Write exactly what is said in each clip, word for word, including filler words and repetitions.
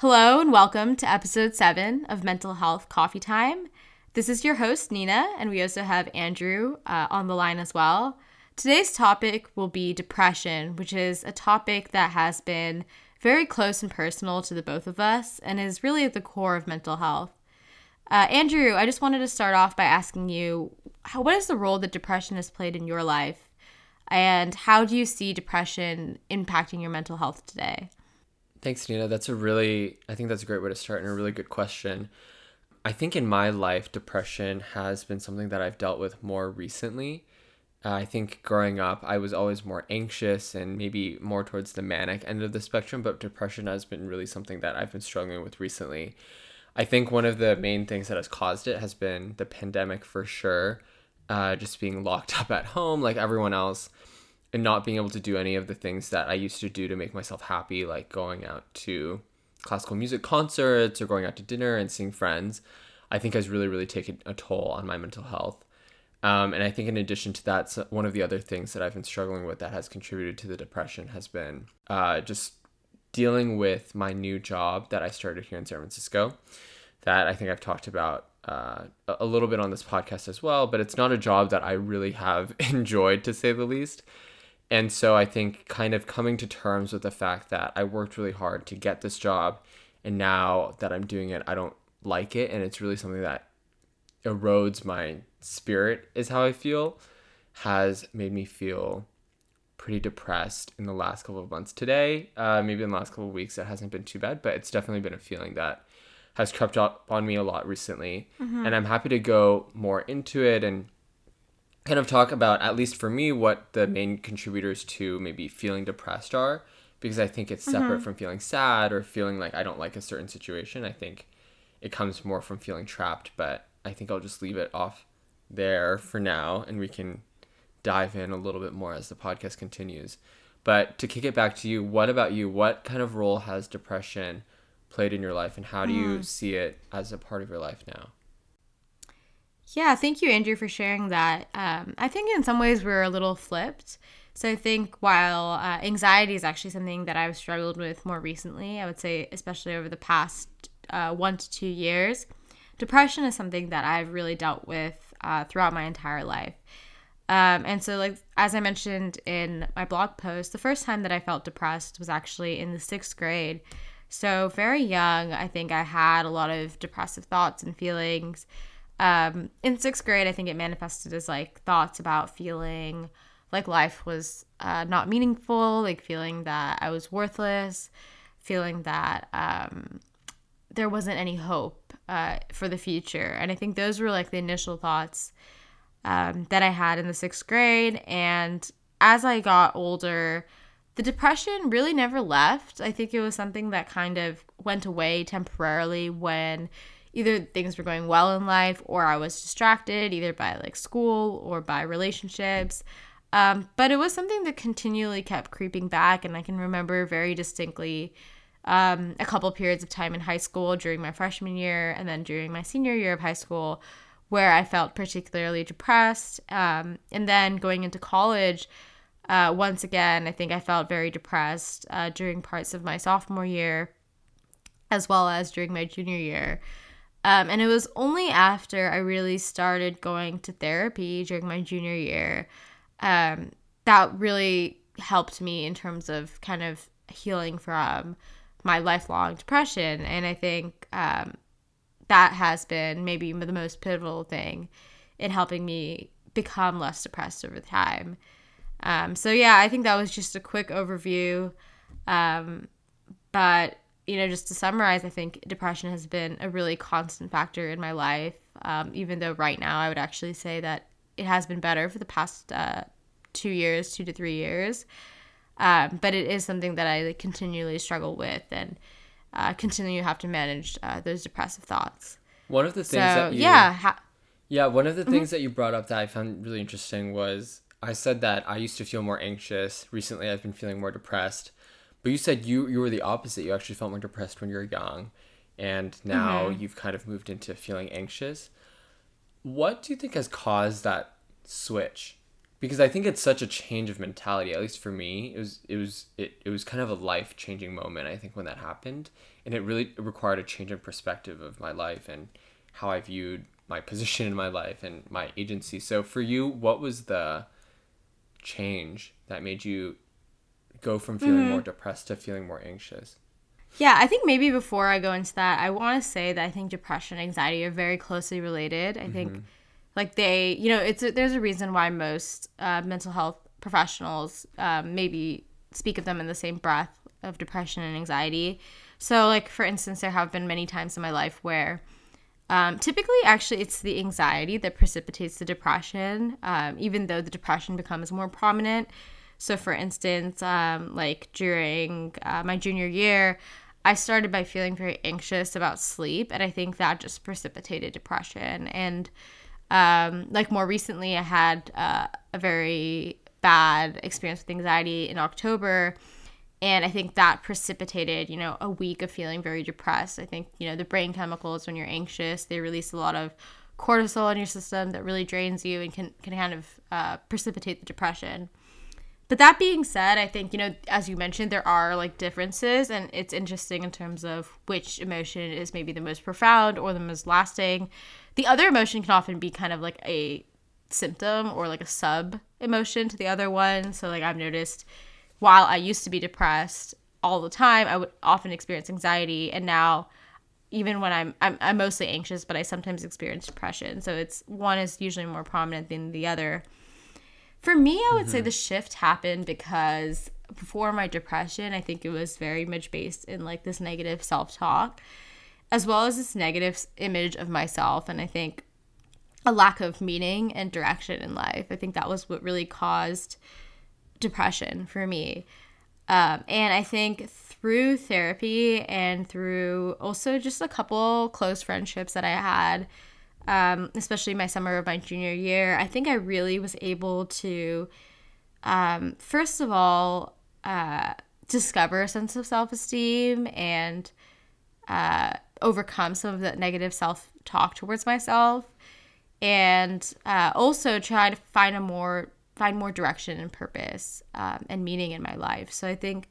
Hello and welcome to episode seven of Mental Health Coffee Time. This is your host, Nina, and we also have Andrew uh, on the line as well. Today's topic will be depression, which is a topic that has been very close and personal to the both of us and is really at the core of mental health. Uh, Andrew, I just wanted to start off by asking you, how, what is the role that depression has played in your life? And how do you see depression impacting your mental health today? Thanks, Nina. That's a really, I think that's a great way to start and a really good question. I think in my life, depression has been something that I've dealt with more recently. Uh, I think growing up, I was always more anxious and maybe more towards the manic end of the spectrum, but depression has been really something that I've been struggling with recently. I think one of the main things that has caused it has been the pandemic for sure, uh, just being locked up at home like everyone else. And not being able to do any of the things that I used to do to make myself happy, like going out to classical music concerts or going out to dinner and seeing friends, I think has really, really taken a toll on my mental health. Um, and I think in addition to that, so one of the other things that I've been struggling with that has contributed to the depression has been uh, just dealing with my new job that I started here in San Francisco that I think I've talked about uh, a little bit on this podcast as well, but it's not a job that I really have enjoyed, to say the least. And so I think kind of coming to terms with the fact that I worked really hard to get this job, and now that I'm doing it, I don't like it, and it's really something that erodes my spirit, is how I feel, has made me feel pretty depressed in the last couple of months. Today, uh, maybe in the last couple of weeks, it hasn't been too bad, but it's definitely been a feeling that has crept up on me a lot recently, mm-hmm. and I'm happy to go more into it and kind of talk about, at least for me, what the main contributors to maybe feeling depressed are, because I think it's separate mm-hmm. from feeling sad or feeling like I don't like a certain situation. I think it comes more from feeling trapped, but I think I'll just leave it off there for now, and we can dive in a little bit more as the podcast continues. But to kick it back to you, what about you? What kind of role has depression played in your life, and how do mm. you see it as a part of your life now? Yeah, thank you, Andrew, for sharing that. Um, I think in some ways we're a little flipped. So I think while uh, anxiety is actually something that I've struggled with more recently, I would say especially over the past uh, one to two years, depression is something that I've really dealt with uh, throughout my entire life. Um, and so like as I mentioned in my blog post, the first time that I felt depressed was actually in the sixth grade. So very young, I think I had a lot of depressive thoughts and feelings. Um, in sixth grade, I think it manifested as like thoughts about feeling like life was uh, not meaningful, like feeling that I was worthless, feeling that um, there wasn't any hope uh, for the future. And I think those were like the initial thoughts um, that I had in the sixth grade. And as I got older, the depression really never left. I think it was something that kind of went away temporarily when either things were going well in life or I was distracted either by like school or by relationships. Um, but it was something that continually kept creeping back. And I can remember very distinctly um, a couple periods of time in high school during my freshman year and then during my senior year of high school where I felt particularly depressed. Um, and then going into college, uh, once again, I think I felt very depressed uh, during parts of my sophomore year as well as during my junior year. Um, and it was only after I really started going to therapy during my junior year um, that really helped me in terms of kind of healing from my lifelong depression. And I think um, that has been maybe the most pivotal thing in helping me become less depressed over time. Um, so, yeah, I think that was just a quick overview. Um, but... You know, just to summarize, I think depression has been a really constant factor in my life, um, even though right now I would actually say that it has been better for the past uh, two years, two to three years. Um, but it is something that I like, continually struggle with and uh, continue to have to manage uh, those depressive thoughts. One of the things so, that you, yeah, ha- yeah, one of the mm-hmm. things that you brought up that I found really interesting was I said that I used to feel more anxious. Recently, I've been feeling more depressed. But you said you, you were the opposite. You actually felt more depressed when you were young, and now mm-hmm. you've kind of moved into feeling anxious. What do you think has caused that switch? Because I think it's such a change of mentality. At least for me, it was it was it, it was kind of a life-changing moment, I think, when that happened. and it really required a change in perspective of my life and how I viewed my position in my life and my agency. So for you, what was the change that made you go from feeling mm-hmm. more depressed to feeling more anxious? Yeah, I think maybe before I go into that, I want to say that I think depression and anxiety are very closely related. I mm-hmm. think like they, you know, it's a, there's a reason why most uh, mental health professionals um, maybe speak of them in the same breath of depression and anxiety. So like, for instance, there have been many times in my life where Um, typically, actually, it's the anxiety that precipitates the depression, um, even though the depression becomes more prominent. So, for instance, um, like during uh, my junior year, I started by feeling very anxious about sleep, and I think that just precipitated depression. And um, like more recently, I had uh, a very bad experience with anxiety in October. And I think that precipitated, you know, a week of feeling very depressed. I think, you know, the brain chemicals when you're anxious, they release a lot of cortisol in your system that really drains you and can, can kind of uh, precipitate the depression. But that being said, I think, you know, as you mentioned, there are like differences, and it's interesting in terms of which emotion is maybe the most profound or the most lasting. The other emotion can often be kind of like a symptom or like a sub emotion to the other one. So like I've noticed, while I used to be depressed all the time, I would often experience anxiety, and now even when I'm, I'm I'm mostly anxious, but I sometimes experience depression. So it's one is usually more prominent than the other. For me, I would mm-hmm. say the shift happened because before my depression, I think it was very much based in like this negative self-talk, as well as this negative image of myself, and I think a lack of meaning and direction in life. I think that was what really caused depression for me. Um, and I think through therapy and through also just a couple close friendships that I had, um, especially my summer of my junior year, I think I really was able to, um, first of all, uh, discover a sense of self-esteem and uh, overcome some of that negative self-talk towards myself, and uh, also try to find a more find more direction and purpose um, and meaning in my life. So I think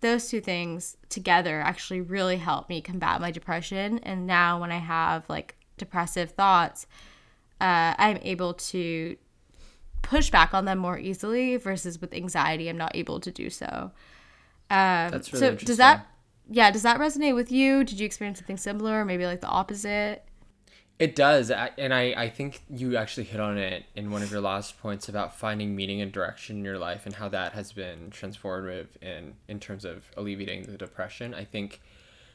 those two things together actually really helped me combat my depression. And now when I have like depressive thoughts, uh, I'm able to push back on them more easily, versus with anxiety, I'm not able to do so. Um, That's really interesting. So does that, yeah, does that resonate with you? Did you experience something similar, or maybe like the opposite? It does, I, and I, I think you actually hit on it in one of your last points about finding meaning and direction in your life and how that has been transformative in, in terms of alleviating the depression. I think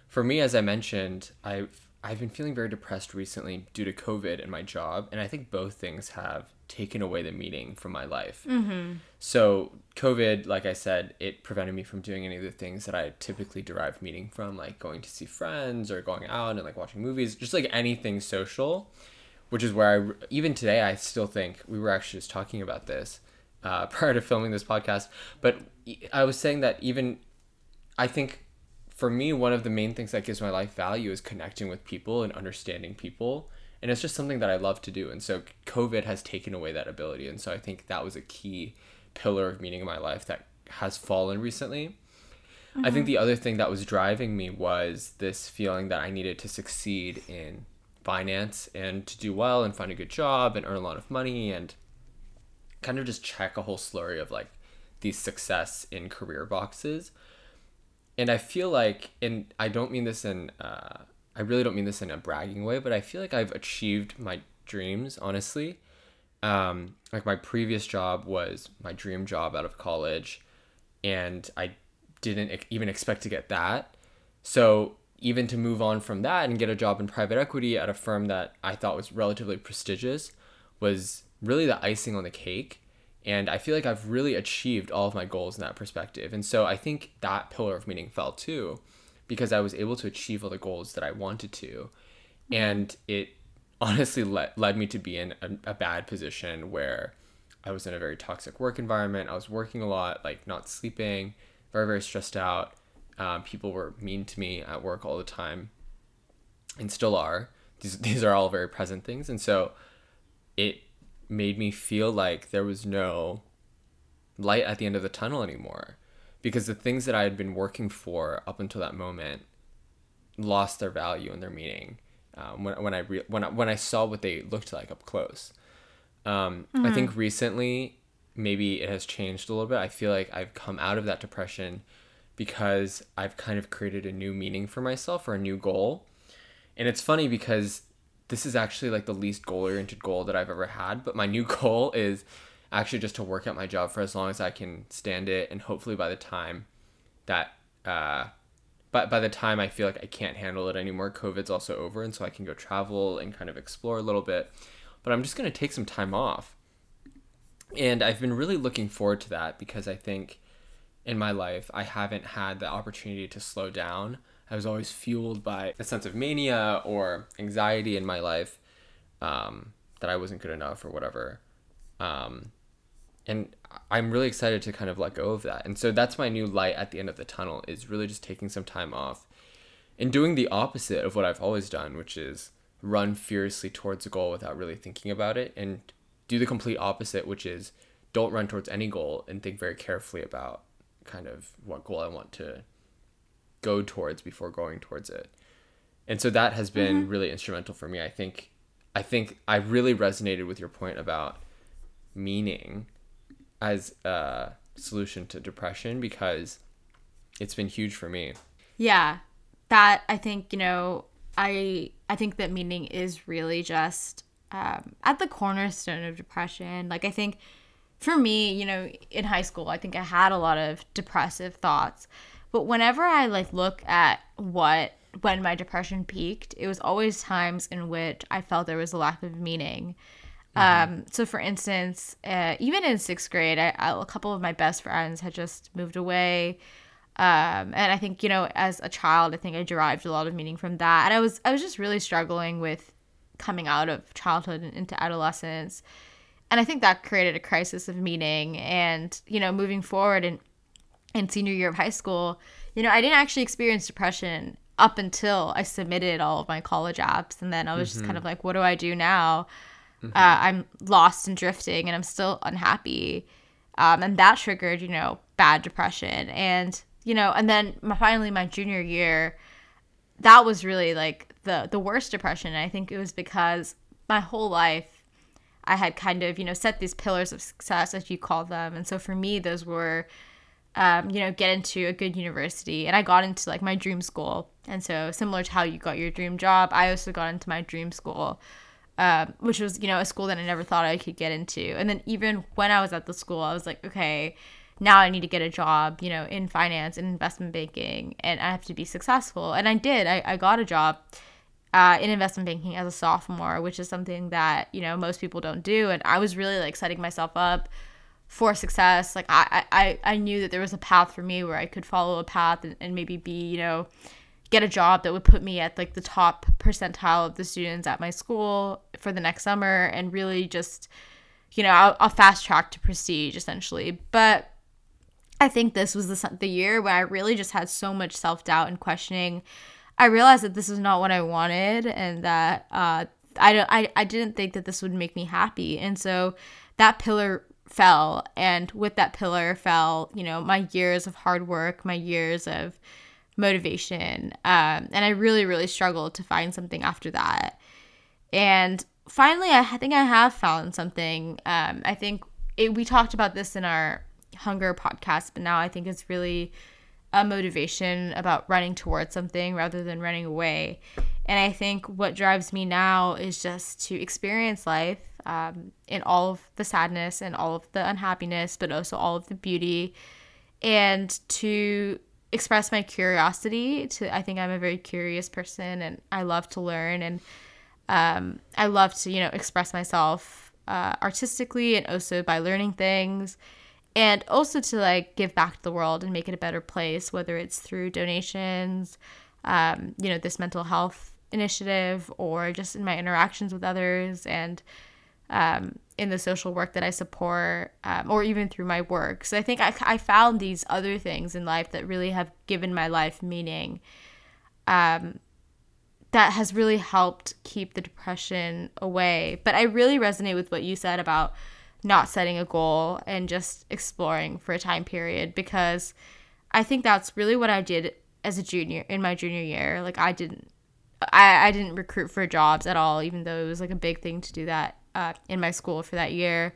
for me, as I mentioned, I've, I've been feeling very depressed recently due to COVID and my job, and I think both things have taken away the meaning from my life. Mm-hmm. So COVID, like I said, it prevented me from doing any of the things that I typically derive meaning from, like going to see friends or going out and like watching movies, just like anything social, which is where I, even today, I still think, we were actually just talking about this uh, prior to filming this podcast, but I was saying that even, I think for me, one of the main things that gives my life value is connecting with people and understanding people. And it's just something that I love to do. And so COVID has taken away that ability. And so I think that was a key pillar of meaning in my life that has fallen recently. Mm-hmm. I think the other thing that was driving me was this feeling that I needed to succeed in finance and to do well and find a good job and earn a lot of money and kind of just check a whole slurry of like these success in career boxes. And I feel like, and I don't mean this in... uh I really don't mean this in a bragging way, but I feel like I've achieved my dreams, honestly. Um, like my previous job was my dream job out of college, and I didn't even expect to get that. So even to move on from that and get a job in private equity at a firm that I thought was relatively prestigious was really the icing on the cake. And I feel like I've really achieved all of my goals in that perspective. And so I think that pillar of meaning fell too, because I was able to achieve all the goals that I wanted to. And it honestly le- led me to be in a, a bad position where I was in a very toxic work environment. I was working a lot, like not sleeping, very, very stressed out. Um, people were mean to me at work all the time and still are. These, these are all very present things. And so it made me feel like there was no light at the end of the tunnel anymore, because the things that I had been working for up until that moment lost their value and their meaning um, when when I re- when I, when I saw what they looked like up close. Um, mm-hmm. I think recently maybe it has changed a little bit. I feel like I've come out of that depression because I've kind of created a new meaning for myself or a new goal. And it's funny because this is actually like the least goal-oriented goal that I've ever had. But my new goal is actually just to work at my job for as long as I can stand it. And hopefully by the time that, uh, by, by the time I feel like I can't handle it anymore, COVID's also over. And so I can go travel and kind of explore a little bit. But I'm just going to take some time off. And I've been really looking forward to that because I think in my life, I haven't had the opportunity to slow down. I was always fueled by a sense of mania or anxiety in my life um, that I wasn't good enough or whatever. Um, and I'm really excited to kind of let go of that. And so that's my new light at the end of the tunnel, is really just taking some time off and doing the opposite of what I've always done, which is run furiously towards a goal without really thinking about it, and do the complete opposite, which is don't run towards any goal and think very carefully about kind of what goal I want to go towards before going towards it. And so that has been mm-hmm. really instrumental for me. I think, I think I really resonated with your point about meaning as a solution to depression, because it's been huge for me. Yeah, that I think, you know, I I think that meaning is really just um, at the cornerstone of depression. Like I think for me, you know, in high school, I think I had a lot of depressive thoughts. But whenever I like look at what when my depression peaked, it was always times in which I felt there was a lack of meaning. Mm-hmm. Um, so for instance, uh, even in sixth grade, I, I, a couple of my best friends had just moved away. Um, and I think, you know, as a child, I think I derived a lot of meaning from that. And I was I was just really struggling with coming out of childhood and into adolescence. And I think that created a crisis of meaning. And, you know, moving forward in, in senior year of high school, you know, I didn't actually experience depression up until I submitted all of my college apps. And then I was mm-hmm. just kind of like, what do I do now? Mm-hmm. Uh, I'm lost and drifting and I'm still unhappy. Um, and that triggered, you know, bad depression. And you know, and then my, finally my junior year, that was really like the, the worst depression. And I think it was because my whole life I had kind of, you know, set these pillars of success, as you call them. And so for me, those were, um, you know, get into a good university. And I got into like my dream school. And so similar to how you got your dream job, I also got into my dream school, uh, which was, you know, a school that I never thought I could get into. And then even when I was at the school, I was like, okay, now I need to get a job, you know, in finance and investment banking, and I have to be successful. And I did. I, I got a job uh, in investment banking as a sophomore, which is something that, you know, most people don't do. And I was really like setting myself up for success. Like I, I, I knew that there was a path for me where I could follow a path and, and maybe be, you know, get a job that would put me at like the top percentile of the students at my school for the next summer, and really just, you know, I'll, I'll fast track to prestige essentially. But I think this was the, the year where I really just had so much self-doubt and questioning. I realized that this was not what I wanted, and that uh, I, don't, I, I didn't think that this would make me happy. And so that pillar fell, and with that pillar fell, you know, my years of hard work, my years of motivation. Um, and I really, really struggled to find something after that. And finally, I think I have found something. Um, I think it, we talked about this in our hunger podcast, but now I think it's really a motivation about running towards something rather than running away. And I think what drives me now is just to experience life um, in all of the sadness and all of the unhappiness, but also all of the beauty, and to express my curiosity. To I think I'm a very curious person, and I love to learn, and um, I love to, you know, express myself uh, artistically, and also by learning things. And also to like give back to the world and make it a better place, whether it's through donations, um, you know, this mental health initiative, or just in my interactions with others, and um, in the social work that I support, um, or even through my work. So I think I, I found these other things in life that really have given my life meaning, um, that has really helped keep the depression away. But I really resonate with what you said about not setting a goal and just exploring for a time period, because I think that's really what I did as a junior in my junior year. Like I didn't, I, I didn't recruit for jobs at all, even though it was like a big thing to do that uh, in my school for that year.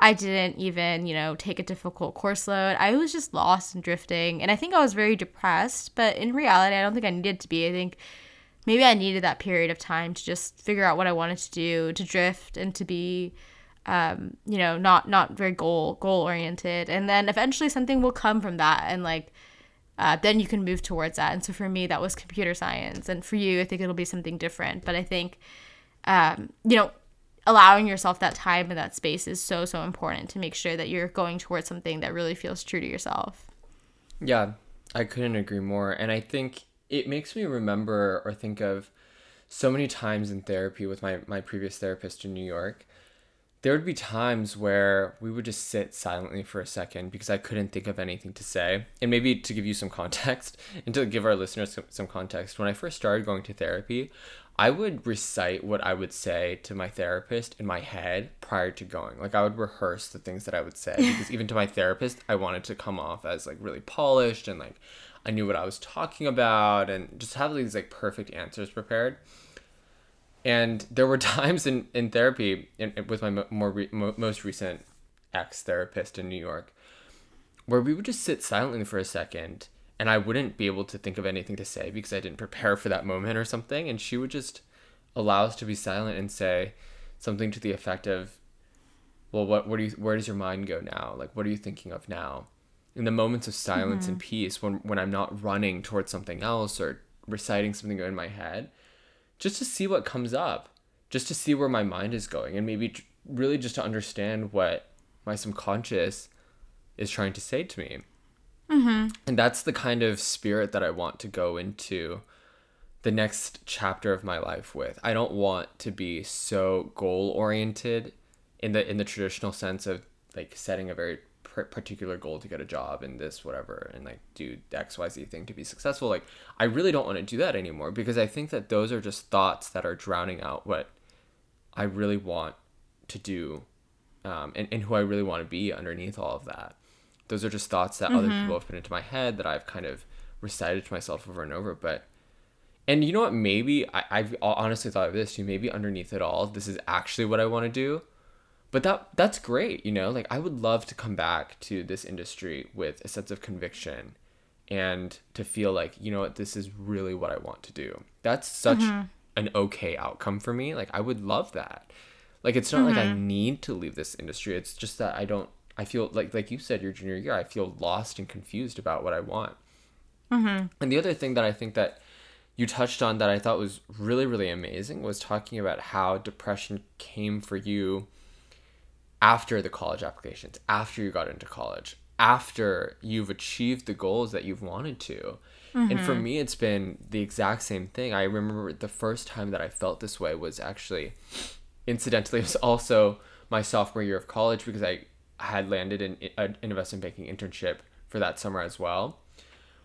I didn't even, you know, take a difficult course load. I was just lost and drifting. And I think I was very depressed, but in reality, I don't think I needed to be. I think maybe I needed that period of time to just figure out what I wanted to do, to drift and to be, um, you know, not, not very goal, goal oriented. And then eventually something will come from that. And like, uh, then you can move towards that. And so for me, that was computer science. And for you, I think it'll be something different. But I think, um, you know, allowing yourself that time and that space is so, so important to make sure that you're going towards something that really feels true to yourself. Yeah, I couldn't agree more. And I think it makes me remember or think of so many times in therapy with my, my previous therapist in New York. There would be times where we would just sit silently for a second because I couldn't think of anything to say. And maybe to give you some context and to give our listeners some, some context, when I first started going to therapy, I would recite what I would say to my therapist in my head prior to going. Like, I would rehearse the things that I would say because even to my therapist, I wanted to come off as, like, really polished and, like, I knew what I was talking about and just have these, like, perfect answers prepared. And there were times in, in therapy in, with my mo- more re- mo- most recent ex-therapist in New York where we would just sit silently for a second. And I wouldn't be able to think of anything to say because I didn't prepare for that moment or something. And she would just allow us to be silent and say something to the effect of, well, what, what do you, where does your mind go now? Like, what are you thinking of now? In the moments of silence mm-hmm. and peace, when, when I'm not running towards something else or reciting something in my head, just to see what comes up, just to see where my mind is going. And maybe tr- really just to understand what my subconscious is trying to say to me. Mm-hmm. And that's the kind of spirit that I want to go into the next chapter of my life with. I don't want to be so goal-oriented in the in the traditional sense of, like, setting a very pr- particular goal to get a job and this, whatever, and, like, do the X Y Z thing to be successful. Like, I really don't want to do that anymore because I think that those are just thoughts that are drowning out what I really want to do um, and, and who I really want to be underneath all of that. Those are just thoughts that mm-hmm. other people have put into my head that I've kind of recited to myself over and over. But, and you know what, maybe I, I've honestly thought of this too, maybe underneath it all, this is actually what I want to do. But that that's great, you know, like I would love to come back to this industry with a sense of conviction and to feel like, you know what, this is really what I want to do. That's such mm-hmm. an okay outcome for me. Like I would love that. Like, it's not mm-hmm. like I need to leave this industry. It's just that I don't, I feel like, like you said, your junior year, I feel lost and confused about what I want. Mm-hmm. And the other thing that I think that you touched on that I thought was really, really amazing was talking about how depression came for you after the college applications, after you got into college, after you've achieved the goals that you've wanted to. Mm-hmm. And for me, it's been the exact same thing. I remember the first time that I felt this way was actually, incidentally, it was also my sophomore year of college because I had landed an, an investment banking internship for that summer as well,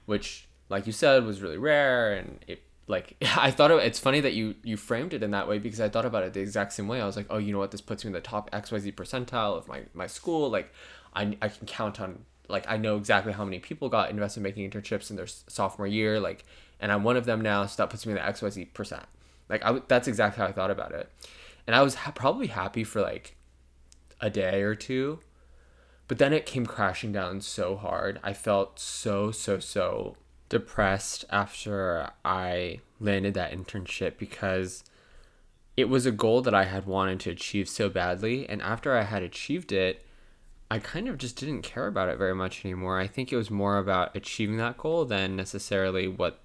which, like you said, was really rare. And it, like, I thought it, it's funny that you you framed it in that way because I thought about it the exact same way. I was like, oh, you know what? This puts me in the top X Y Z percentile of my, my school. Like, I, I can count on, like, I know exactly how many people got investment banking internships in their sophomore year. Like, and I'm one of them now, so that puts me in the X Y Z percent. Like, I, that's exactly how I thought about it. And I was ha- probably happy for, like, a day or two. But then it came crashing down so hard. I felt so, so, so depressed after I landed that internship because it was a goal that I had wanted to achieve so badly. And after I had achieved it, I kind of just didn't care about it very much anymore. I think it was more about achieving that goal than necessarily what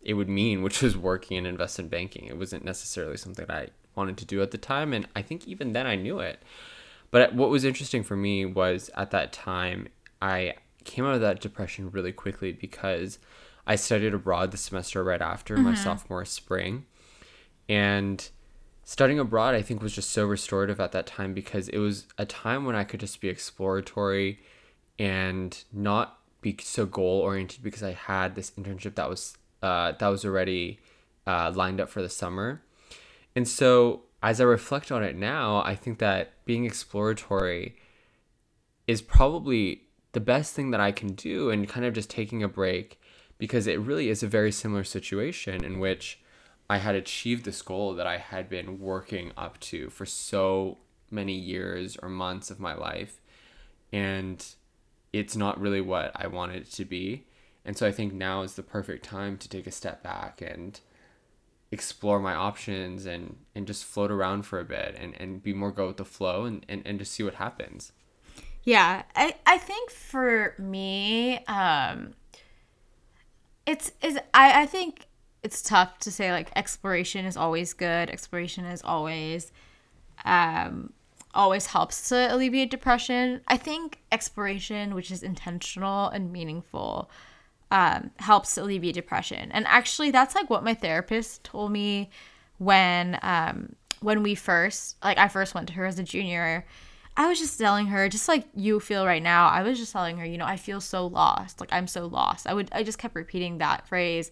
it would mean, which was working in investment banking. It wasn't necessarily something that I wanted to do at the time. And I think even then I knew it. But what was interesting for me was at that time, I came out of that depression really quickly because I studied abroad the semester right after mm-hmm. my sophomore spring. And studying abroad, I think, was just so restorative at that time because it was a time when I could just be exploratory and not be so goal-oriented because I had this internship that was uh, that was already uh, lined up for the summer. And so as I reflect on it now, I think that being exploratory is probably the best thing that I can do and kind of just taking a break, because it really is a very similar situation in which I had achieved this goal that I had been working up to for so many years or months of my life, and it's not really what I wanted it to be. And so I think now is the perfect time to take a step back and explore my options and, and just float around for a bit and, and be more go with the flow and, and, and just see what happens. Yeah, I, I think for me, um, it's, it's I, I think it's tough to say, like, exploration is always good. Exploration is always, um, always helps to alleviate depression. I think exploration, which is intentional and meaningful, um, helps to alleviate depression. And actually, that's, like, what my therapist told me when, um, when we first, like, I first went to her as a junior. I was just telling her, just like you feel right now, I was just telling her, you know, I feel so lost. Like, I'm so lost. I would, I just kept repeating that phrase.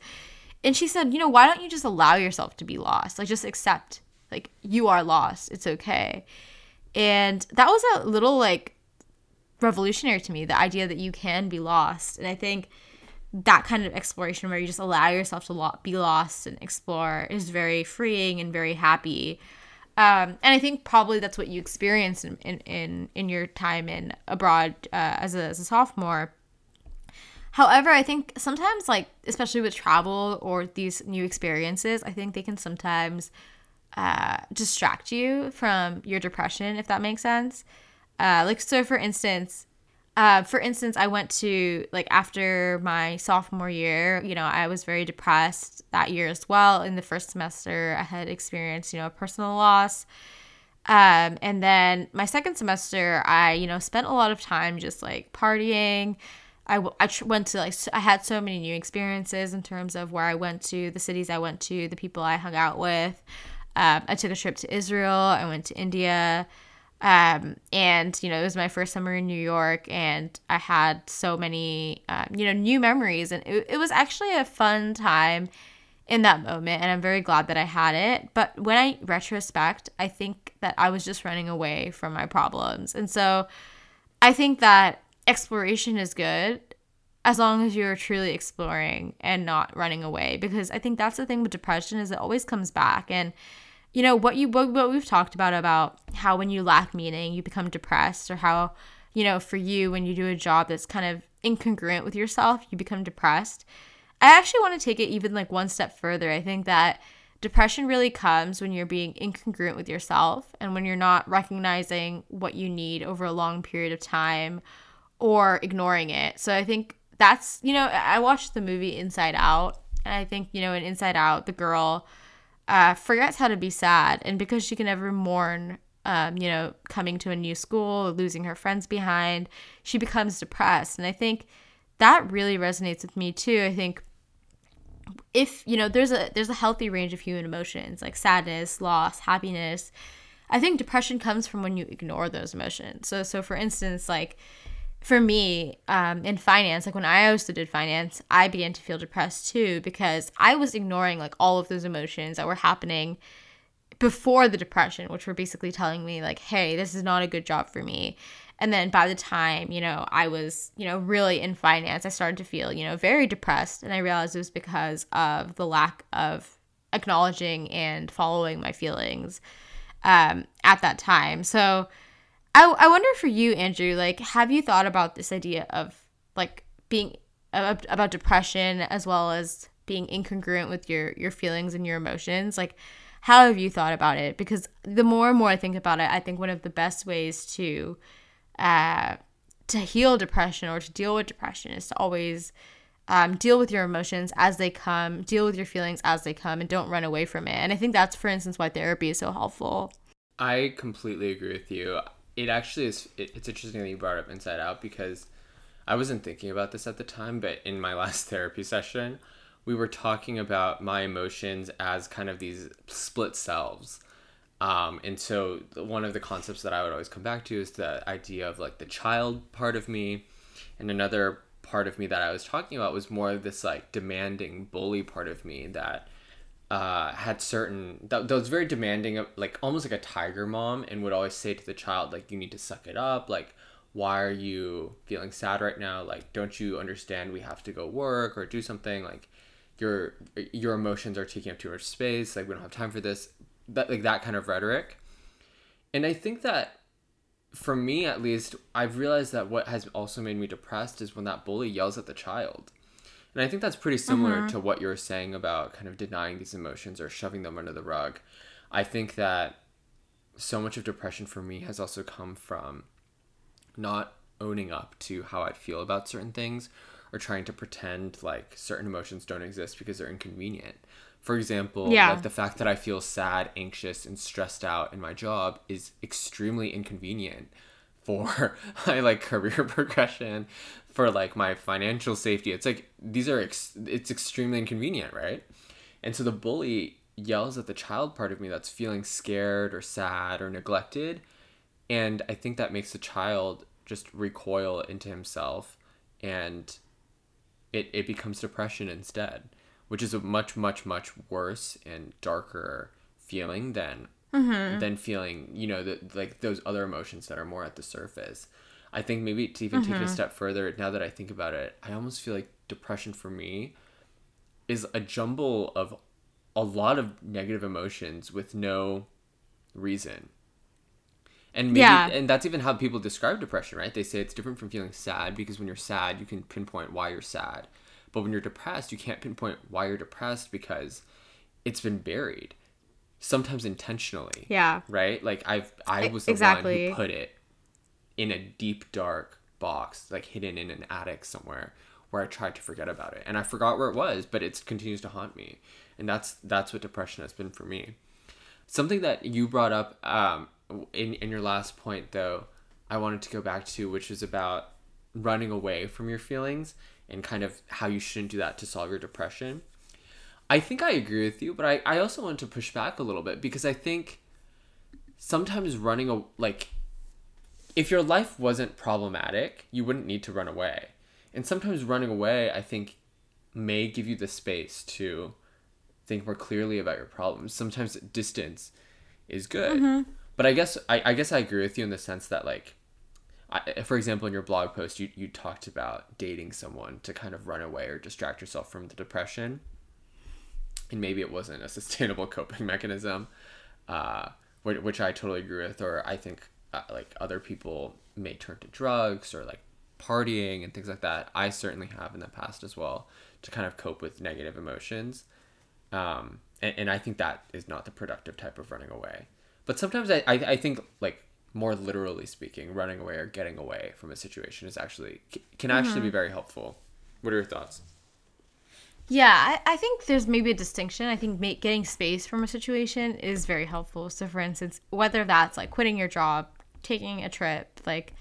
And she said, you know, why don't you just allow yourself to be lost? Like, just accept, like, you are lost. It's okay. And that was a little, like, revolutionary to me, the idea that you can be lost. And I think that kind of exploration where you just allow yourself to lo- be lost and explore is very freeing and very happy. Um, and I think probably that's what you experienced in in, in, in your time in abroad uh, as, a, as a sophomore. However, I think sometimes, like, especially with travel or these new experiences, I think they can sometimes uh, distract you from your depression, if that makes sense. Uh, like, so for instance, uh, for instance, I went to, like, after my sophomore year, you know, I was very depressed that year as well. In the first semester, I had experienced, you know, a personal loss. Um, and then my second semester, I, you know, spent a lot of time just, like, partying. I, I went to, like, I had so many new experiences in terms of where I went to, the cities I went to, the people I hung out with. Um, I took a trip to Israel. I went to India. Um, and, you know, it was my first summer in New York, and I had so many, um, you know, new memories. And it, it was actually a fun time in that moment, and I'm very glad that I had it. But when I retrospect, I think that I was just running away from my problems. And so I think that exploration is good as long as you're truly exploring and not running away, because I think that's the thing with depression is it always comes back. And, you know, what you what, what we've talked about about how when you lack meaning you become depressed, or how, you know, for you when you do a job that's kind of incongruent with yourself you become depressed. I actually want to take it even, like, one step further. I think that depression really comes when you're being incongruent with yourself and when you're not recognizing what you need over a long period of time, or ignoring it. So I think that's, you know, I watched the movie Inside Out, and I think, you know, in Inside Out, the girl uh, forgets how to be sad, and because she can never mourn, um, you know, coming to a new school, or losing her friends behind, she becomes depressed. And I think that really resonates with me too. I think if, you know, there's a there's a healthy range of human emotions, like sadness, loss, happiness. I think depression comes from when you ignore those emotions. So, so for instance, like, for me, um, in finance, like when I also did finance, I began to feel depressed too, because I was ignoring, like, all of those emotions that were happening before the depression, which were basically telling me, like, hey, this is not a good job for me. And then by the time, you know, I was, you know, really in finance, I started to feel, you know, very depressed. And I realized it was because of the lack of acknowledging and following my feelings um, at that time. So I, I wonder for you, Andrew, like, have you thought about this idea of, like, being uh, about depression as well as being incongruent with your, your feelings and your emotions? Like, how have you thought about it? Because the more and more I think about it, I think one of the best ways to uh, to heal depression or to deal with depression is to always um, deal with your emotions as they come, deal with your feelings as they come, and don't run away from it. And I think that's, for instance, why therapy is so helpful. I completely agree with you. It actually is, it, it's interesting that you brought up Inside Out, because I wasn't thinking about this at the time, but in my last therapy session, we were talking about my emotions as kind of these split selves. Um, and so one of the concepts that I would always come back to is the idea of, like, the child part of me. And another part of me that I was talking about was more of this, like, demanding bully part of me that Uh, had certain that, that was very demanding, like almost like a tiger mom, and would always say to the child, like, you need to suck it up, like, why are you feeling sad right now? Like, don't you understand we have to go work or do something? Like, your your emotions are taking up too much space. Like, we don't have time for this. That, like, that kind of rhetoric. And I think that, for me at least, I've realized that what has also made me depressed is when that bully yells at the child. And I think that's pretty similar mm-hmm. to what you're saying about kind of denying these emotions or shoving them under the rug. I think that so much of depression for me has also come from not owning up to how I feel about certain things or trying to pretend like certain emotions don't exist because they're inconvenient. For example, yeah. like the fact that I feel sad, anxious, and stressed out in my job is extremely inconvenient for my like career progression, for like my financial safety. It's like these are ex- it's extremely inconvenient, right? And so the bully yells at the child part of me that's feeling scared or sad or neglected, and I think that makes the child just recoil into himself, and it it becomes depression instead, which is a much, much, much worse and darker feeling than mm-hmm. than feeling, you know, the, like those other emotions that are more at the surface. I think maybe to even mm-hmm. take it a step further, now that I think about it, I almost feel like depression for me is a jumble of a lot of negative emotions with no reason. And maybe, yeah. and that's even how people describe depression, right? They say it's different from feeling sad because when you're sad, you can pinpoint why you're sad. But when you're depressed, you can't pinpoint why you're depressed because it's been buried, sometimes intentionally. Yeah. Right? Like, I've, I was the exactly. one who put it in a deep, dark box, like hidden in an attic somewhere where I tried to forget about it. And I forgot where it was, but it continues to haunt me. And that's that's what depression has been for me. Something that you brought up um, in, in your last point, though, I wanted to go back to, which is about running away from your feelings and kind of how you shouldn't do that to solve your depression. I think I agree with you, but I, I also want to push back a little bit because I think sometimes running, a, like, if your life wasn't problematic, you wouldn't need to run away. And sometimes running away, I think, may give you the space to think more clearly about your problems. Sometimes distance is good. Mm-hmm. But I guess I, I guess I agree with you in the sense that, like, I, for example, in your blog post, you, you talked about dating someone to kind of run away or distract yourself from the depression. And maybe it wasn't a sustainable coping mechanism, uh, which, which I totally agree with. Or I think, uh, like, other people may turn to drugs or, like, partying and things like that. I certainly have in the past as well to kind of cope with negative emotions. Um, and, and I think that is not the productive type of running away. But sometimes I, I, I think, like, more literally speaking, running away or getting away from a situation is actually can actually mm-hmm. be very helpful. What are your thoughts? Yeah, I, I think there's maybe a distinction. I think make, getting space from a situation is very helpful. So, for instance, whether that's like quitting your job, taking a trip, like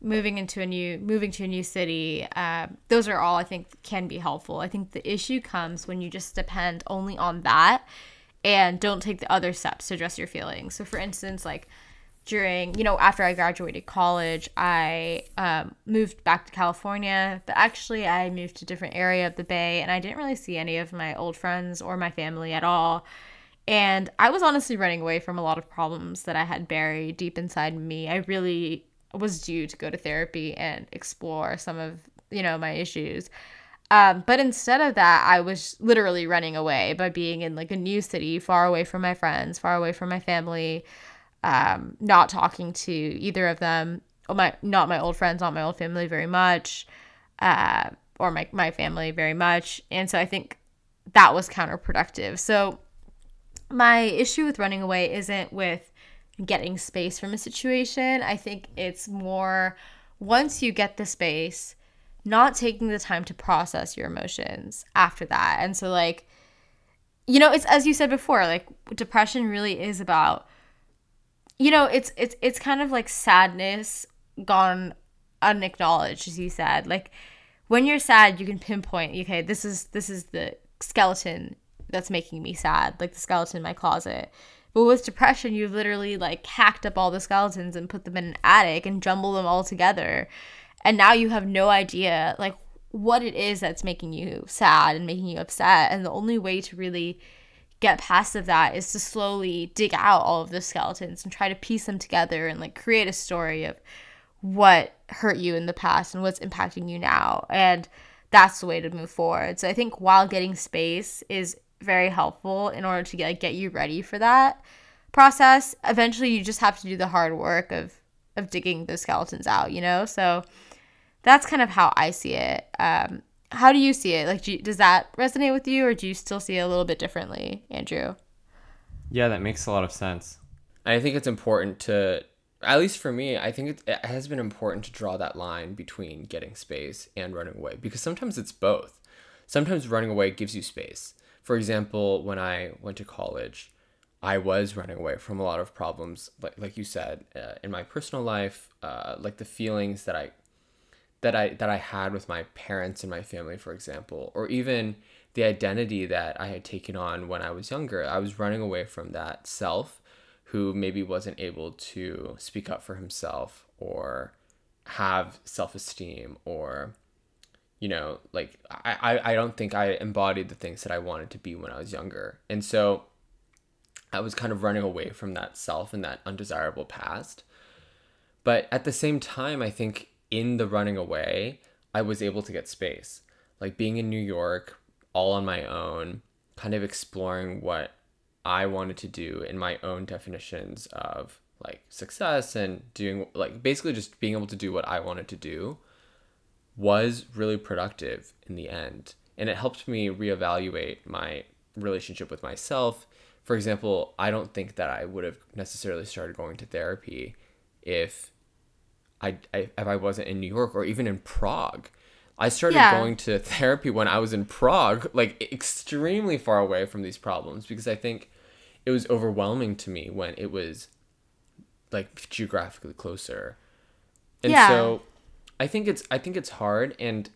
moving into a new moving to a new city, uh, those are all I think can be helpful. I think the issue comes when you just depend only on that and don't take the other steps to address your feelings. So, for instance, like, during, you know, after I graduated college, I um, moved back to California, but actually I moved to a different area of the Bay, and I didn't really see any of my old friends or my family at all. And I was honestly running away from a lot of problems that I had buried deep inside me. I really was due to go to therapy and explore some of, you know, my issues. Um, but instead of that, I was literally running away by being in, like, a new city, far away from my friends, far away from my family, um not talking to either of them, or my not my old friends, not my old family very much, uh or my my family very much. And so I think that was counterproductive. So my issue with running away isn't with getting space from a situation. I think it's more, once you get the space, not taking the time to process your emotions after that. And so, like, you know, it's, as you said before, like, depression really is about, you know, it's it's it's kind of like sadness gone unacknowledged, as you said. Like, when you're sad, you can pinpoint, okay, this is this is the skeleton that's making me sad, like the skeleton in my closet. But with depression, you've literally, like, hacked up all the skeletons and put them in an attic and jumbled them all together. And now you have no idea, like, what it is that's making you sad and making you upset. And the only way to really get past of that is to slowly dig out all of the skeletons and try to piece them together and, like, create a story of what hurt you in the past and what's impacting you now. And that's the way to move forward. So I think while getting space is very helpful in order to like, get you ready for that process. Eventually, you just have to do the hard work of of digging those skeletons out, you know? So that's kind of how I see it. Um, how do you see it? Like, do you, does that resonate with you, or do you still see it a little bit differently, Andrew? Yeah, that makes a lot of sense. I think it's important to, at least for me, I think it, it has been important to draw that line between getting space and running away, because sometimes it's both. Sometimes running away gives you space. For example, when I went to college, I was running away from a lot of problems, like, like you said, uh, in my personal life, uh, like the feelings that I that I that I had with my parents and my family, for example, or even the identity that I had taken on when I was younger. I was running away from that self who maybe wasn't able to speak up for himself or have self-esteem, or, you know, like I, I, I don't think I embodied the things that I wanted to be when I was younger. And so I was kind of running away from that self and that undesirable past. But at the same time, I think in the running away, I was able to get space. Like being in New York, all on my own, kind of exploring what I wanted to do in my own definitions of like success, and doing like basically just being able to do what I wanted to do was really productive in the end. And it helped me reevaluate my relationship with myself. For example, I don't think that I would have necessarily started going to therapy if I, I if I wasn't in New York or even in Prague. I started yeah. going to therapy when I was in Prague, like extremely far away from these problems, because I think it was overwhelming to me when it was like geographically closer. And yeah. so I think it's I think it's hard, and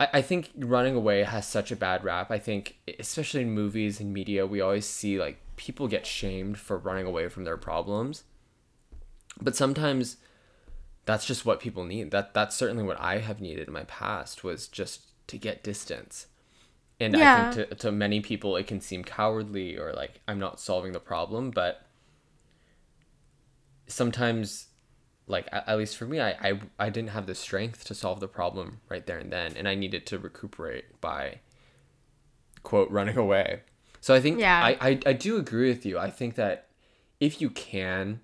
I think running away has such a bad rap. I think, especially in movies and media, we always see like people get shamed for running away from their problems. But sometimes that's just what people need. That That's certainly what I have needed in my past, was just to get distance. And yeah. I think to, to many people it can seem cowardly or like I'm not solving the problem. But sometimes, like, at least for me, I, I I didn't have the strength to solve the problem right there and then, and I needed to recuperate by, quote, running away. So I think yeah. I, I, I do agree with you. I think that if you can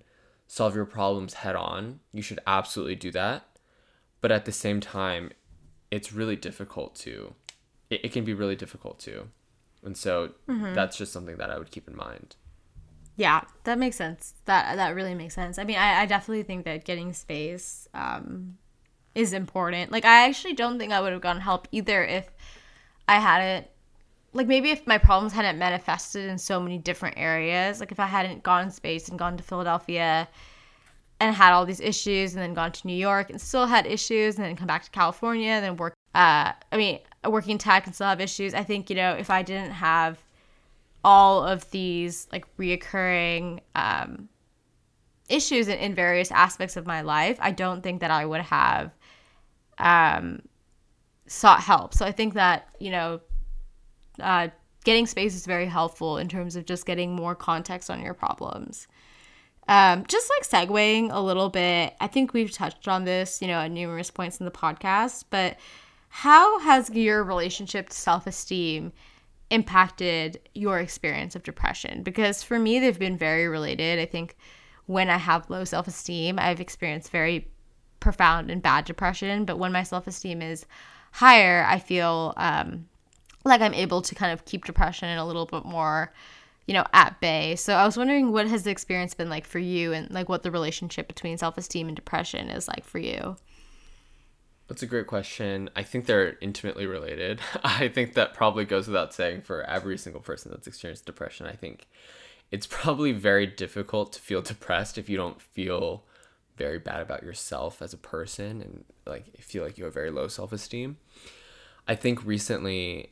solve your problems head on, you should absolutely do that. But at the same time, it's really difficult to. It, it can be really difficult to. And so mm-hmm. that's just something that I would keep in mind. Yeah, that makes sense. That that really makes sense. I mean, I, I definitely think that getting space um, is important. Like, I actually don't think I would have gotten help either if I hadn't, like, maybe if my problems hadn't manifested in so many different areas. Like, if I hadn't gone space and gone to Philadelphia and had all these issues, and then gone to New York and still had issues, and then come back to California and then work, uh, I mean, working tech and still have issues. I think, you know, if I didn't have all of these like reoccurring um, issues in, in various aspects of my life, I don't think that I would have um, sought help. So I think that, you know, uh, getting space is very helpful in terms of just getting more context on your problems. Um, just like segueing a little bit, I think we've touched on this, you know, at numerous points in the podcast, but how has your relationship to self-esteem impacted your experience of depression? Because for me, they've been very related. I think when I have low self-esteem, I've experienced very profound and bad depression. But when my self-esteem is higher, I feel um, like I'm able to kind of keep depression a little bit more, you know, at bay. So I was wondering, what has the experience been like for you, and like what the relationship between self-esteem and depression is like for you? That's a great question. I think they're intimately related. I think that probably goes without saying for every single person that's experienced depression. I think it's probably very difficult to feel depressed if you don't feel very bad about yourself as a person, and like feel like you have very low self-esteem. I think recently,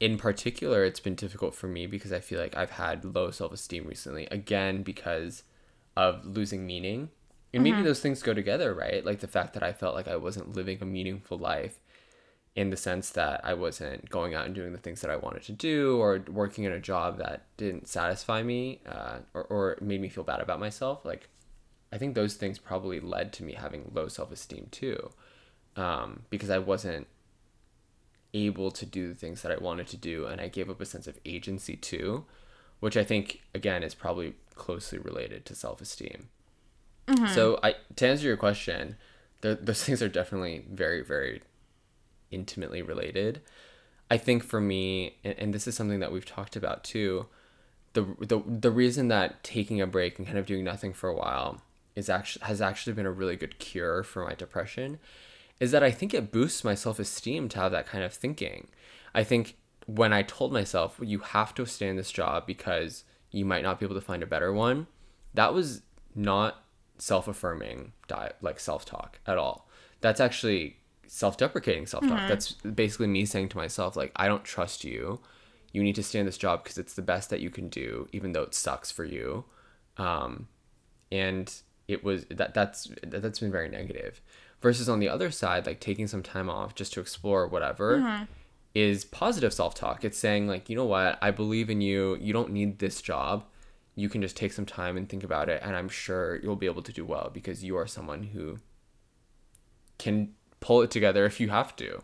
in particular, it's been difficult for me because I feel like I've had low self-esteem recently, again, because of losing meaning. And maybe mm-hmm. those things go together, right? Like the fact that I felt like I wasn't living a meaningful life, in the sense that I wasn't going out and doing the things that I wanted to do, or working in a job that didn't satisfy me, uh, or, or made me feel bad about myself. Like I think those things probably led to me having low self-esteem too, um, because I wasn't able to do the things that I wanted to do, and I gave up a sense of agency too, which I think, again, is probably closely related to self-esteem. Mm-hmm. So I, to answer your question, th- those things are definitely very, very intimately related. I think for me, and, and this is something that we've talked about too, the, the the reason that taking a break and kind of doing nothing for a while is actually has actually been a really good cure for my depression is that I think it boosts my self-esteem to have that kind of thinking. I think when I told myself, well, you have to stay in this job because you might not be able to find a better one, that was not self-affirming, di- like self-talk at all. That's actually self-deprecating self-talk. Mm-hmm. That's basically me saying to myself, like, I don't trust you. You need to stay in this job because it's the best that you can do, even though it sucks for you. Um, and it was that that's that's been very negative. Versus on the other side, like taking some time off just to explore whatever mm-hmm. is positive self-talk. It's saying, like, you know what? I believe in you. You don't need this job. You can just take some time and think about it. And I'm sure you'll be able to do well because you are someone who can pull it together if you have to.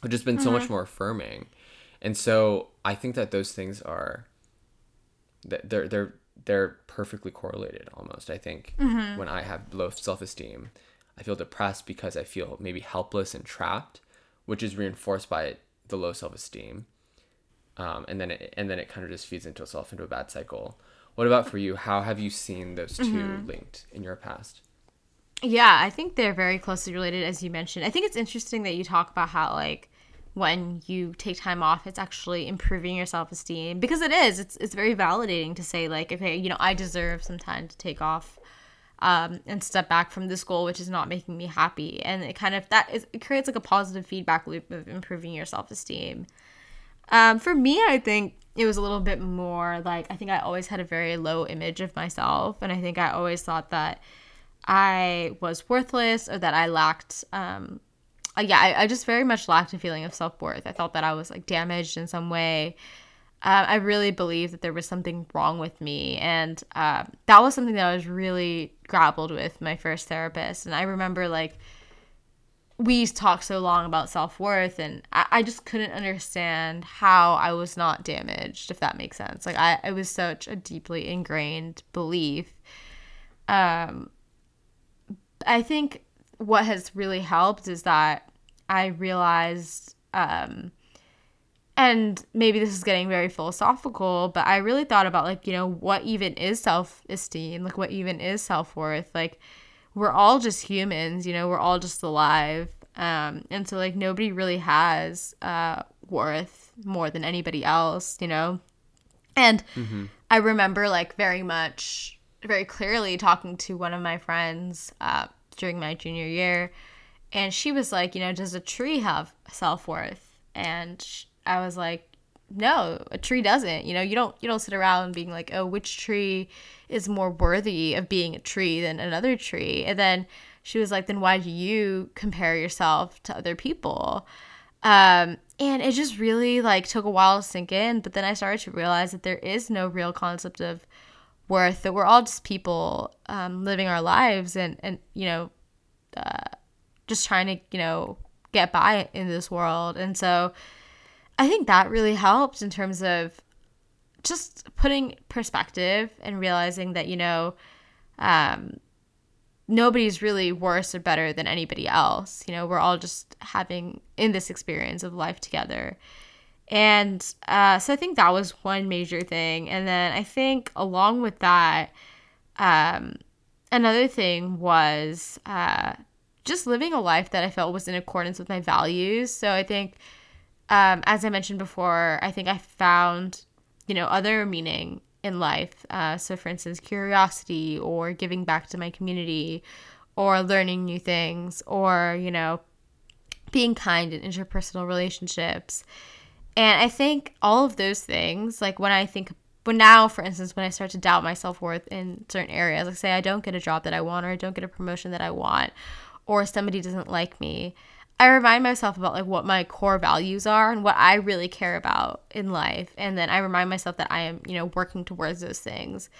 Which has been mm-hmm. so much more affirming. And so I think that those things are, they're they're they're perfectly correlated almost. I think mm-hmm. when I have low self-esteem, I feel depressed because I feel maybe helpless and trapped, which is reinforced by the low self-esteem, um, and then it, and then it kind of just feeds into itself into a bad cycle. What about for you? How have you seen those two mm-hmm. linked in your past? Yeah, I think they're very closely related, as you mentioned. I think it's interesting that you talk about how like. When you take time off, it's actually improving your self-esteem because it is. It's it's very validating to say, like, okay, you know, I deserve some time to take off um, and step back from this goal, which is not making me happy. And it kind of that is, it creates like a positive feedback loop of improving your self-esteem. Um, for me, I think it was a little bit more like I think I always had a very low image of myself. And I think I always thought that I was worthless or that I lacked um Uh, yeah, I, I just very much lacked a feeling of self-worth. I felt that I was, like, damaged in some way. Uh, I really believed that there was something wrong with me. And uh, that was something that I was really grappled with my first therapist. And I remember, like, we talked so long about self-worth. And I, I just couldn't understand how I was not damaged, if that makes sense. Like, I it was such a deeply ingrained belief. Um, I think... what has really helped is that I realized, um, and maybe this is getting very philosophical, but I really thought about, like, you know, what even is self-esteem? Like, what even is self-worth? Like, we're all just humans, you know, we're all just alive. Um, and so, like, nobody really has uh, worth more than anybody else, you know? And mm-hmm. I remember, like, very much, very clearly talking to one of my friends, uh, during my junior year, and she was like, you know, does a tree have self-worth? And I was like, no, a tree doesn't. You know, you don't you don't sit around being like, oh, which tree is more worthy of being a tree than another tree? And then she was like, then why do you compare yourself to other people? Um, and it just really, like, took a while to sink in, but then I started to realize that there is no real concept of worth, that we're all just people um, living our lives and, and you know, uh, just trying to, you know, get by in this world. And so I think that really helped in terms of just putting perspective and realizing that, you know, um, nobody's really worse or better than anybody else. You know, we're all just having in this experience of life together. And uh, so I think that was one major thing. And then I think along with that, um, another thing was uh, just living a life that I felt was in accordance with my values. So I think, um, as I mentioned before, I think I found, you know, other meaning in life. Uh, so for instance, curiosity or giving back to my community or learning new things or, you know, being kind in interpersonal relationships. And I think all of those things, like when I think, but now, for instance, when I start to doubt my self-worth in certain areas, like say I don't get a job that I want or I don't get a promotion that I want or somebody doesn't like me, I remind myself about like what my core values are and what I really care about in life. And then I remind myself that I am, you know, working towards those things.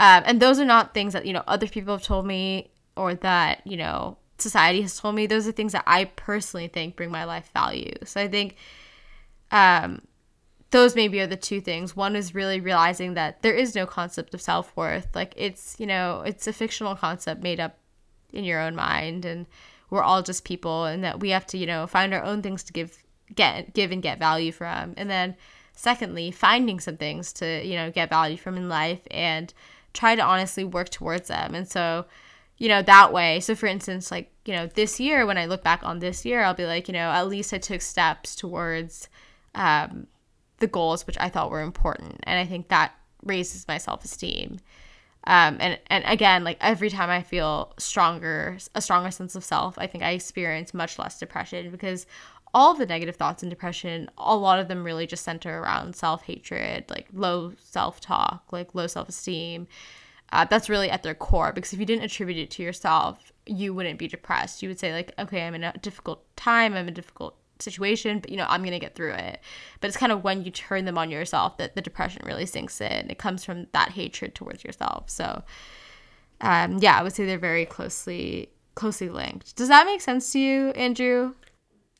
Um, and those are not things that, you know, other people have told me or that, you know, society has told me. Those are things that I personally think bring my life value. So I think um, those maybe are the two things. One is really realizing that there is no concept of self-worth. Like, it's, you know, it's a fictional concept made up in your own mind, and we're all just people, and that we have to, you know, find our own things to give, get, give and get value from. And then secondly, finding some things to, you know, get value from in life and try to honestly work towards them. And so, you know, that way. So for instance, like, you know, this year, when I look back on this year, I'll be like, you know, at least I took steps towards um, the goals which I thought were important. And I think that raises my self-esteem. Um, and, and again, like, every time I feel stronger, a stronger sense of self, I think I experience much less depression, because all the negative thoughts and depression, a lot of them really just center around self-hatred, like low self-talk, like low self-esteem. Uh, that's really at their core, because if you didn't attribute it to yourself, you wouldn't be depressed. You would say, like, okay, I'm in a difficult time, I'm in a difficult situation, but, you know, I'm going to get through it. But it's kind of when you turn them on yourself that the depression really sinks in. It comes from that hatred towards yourself. So, um, yeah, I would say they're very closely, closely linked. Does that make sense to you, Andrew?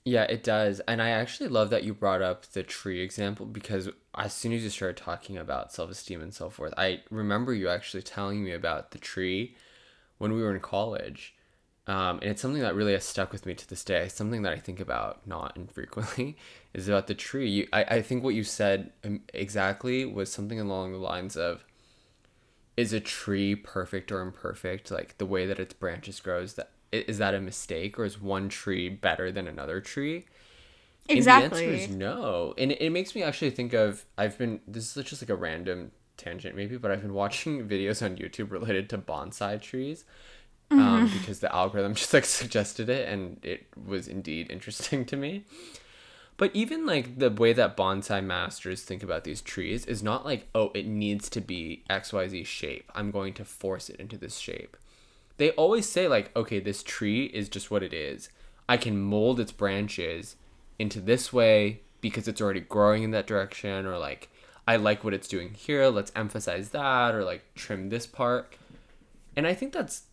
Yeah, it does. And I actually love that you brought up the tree example, because as soon as you started talking about self-esteem and self-worth, I remember you actually telling me about the tree when we were in college. Um, and it's something that really has stuck with me to this day. Something that I think about not infrequently is about the tree. You, I, I think what you said exactly was something along the lines of, is a tree perfect or imperfect? Like, the way that its branches grows, that is that a mistake, or is one tree better than another tree? Exactly. And the answer is no. And it, it makes me actually think of, I've been, this is just like a random tangent maybe, but I've been watching videos on YouTube related to bonsai trees. Mm-hmm. Um, because the algorithm just like suggested it, and it was indeed interesting to me. But even like the way that bonsai masters think about these trees is not like, oh, it needs to be X Y Z shape, I'm going to force it into this shape. They always say like, okay, this tree is just what it is. I can mold its branches into this way because it's already growing in that direction, or like, I like what it's doing here, let's emphasize that, or like trim this part. And I think that's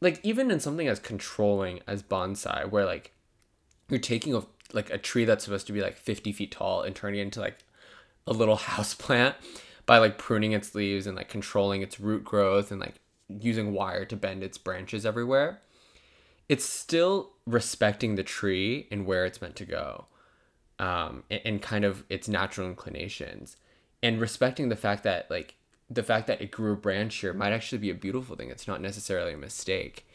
like, even in something as controlling as bonsai, where like you're taking a, like a tree that's supposed to be like fifty feet tall and turning it into like a little house plant by like pruning its leaves and like controlling its root growth and like using wire to bend its branches everywhere, it's still respecting the tree and where it's meant to go, um, and, and kind of its natural inclinations, and respecting the fact that like, the fact that it grew a branch here might actually be a beautiful thing. It's not necessarily a mistake.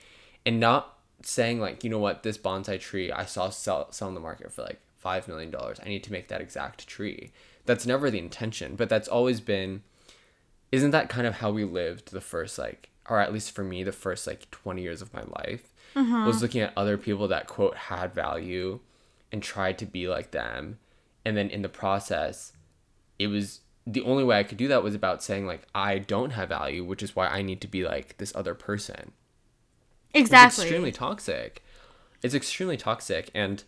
And not saying like, you know what, this bonsai tree I saw sell, sell on the market for like five million dollars. I need to make that exact tree. That's never the intention, but that's always been, isn't that kind of how we lived the first like, or at least for me, the first like twenty years of my life, mm-hmm. was looking at other people that quote had value and tried to be like them. And then in the process, it was, the only way I could do that was about saying like, I don't have value, which is why I need to be like this other person. Exactly. It's extremely toxic. It's extremely toxic. And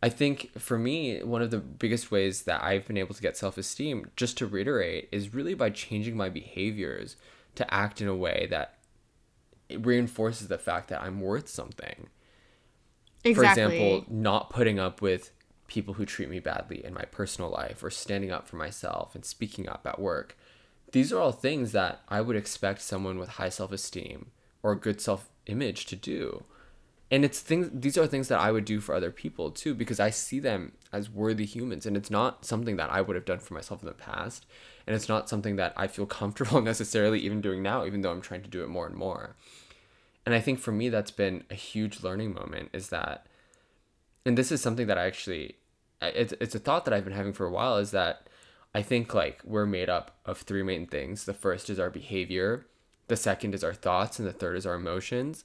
I think for me, one of the biggest ways that I've been able to get self-esteem, just to reiterate, is really by changing my behaviors to act in a way that it reinforces the fact that I'm worth something. Exactly. For example, not putting up with people who treat me badly in my personal life, or standing up for myself and speaking up at work. These are all things that I would expect someone with high self-esteem or good self-image to do. And it's things, these are things that I would do for other people too, because I see them as worthy humans, and it's not something that I would have done for myself in the past, and it's not something that I feel comfortable necessarily even doing now, even though I'm trying to do it more and more. And I think for me, that's been a huge learning moment, is that, and this is something that I actually, it's, it's a thought that I've been having for a while, is that I think like we're made up of three main things. The first is our behavior, the second is our thoughts, and the third is our emotions.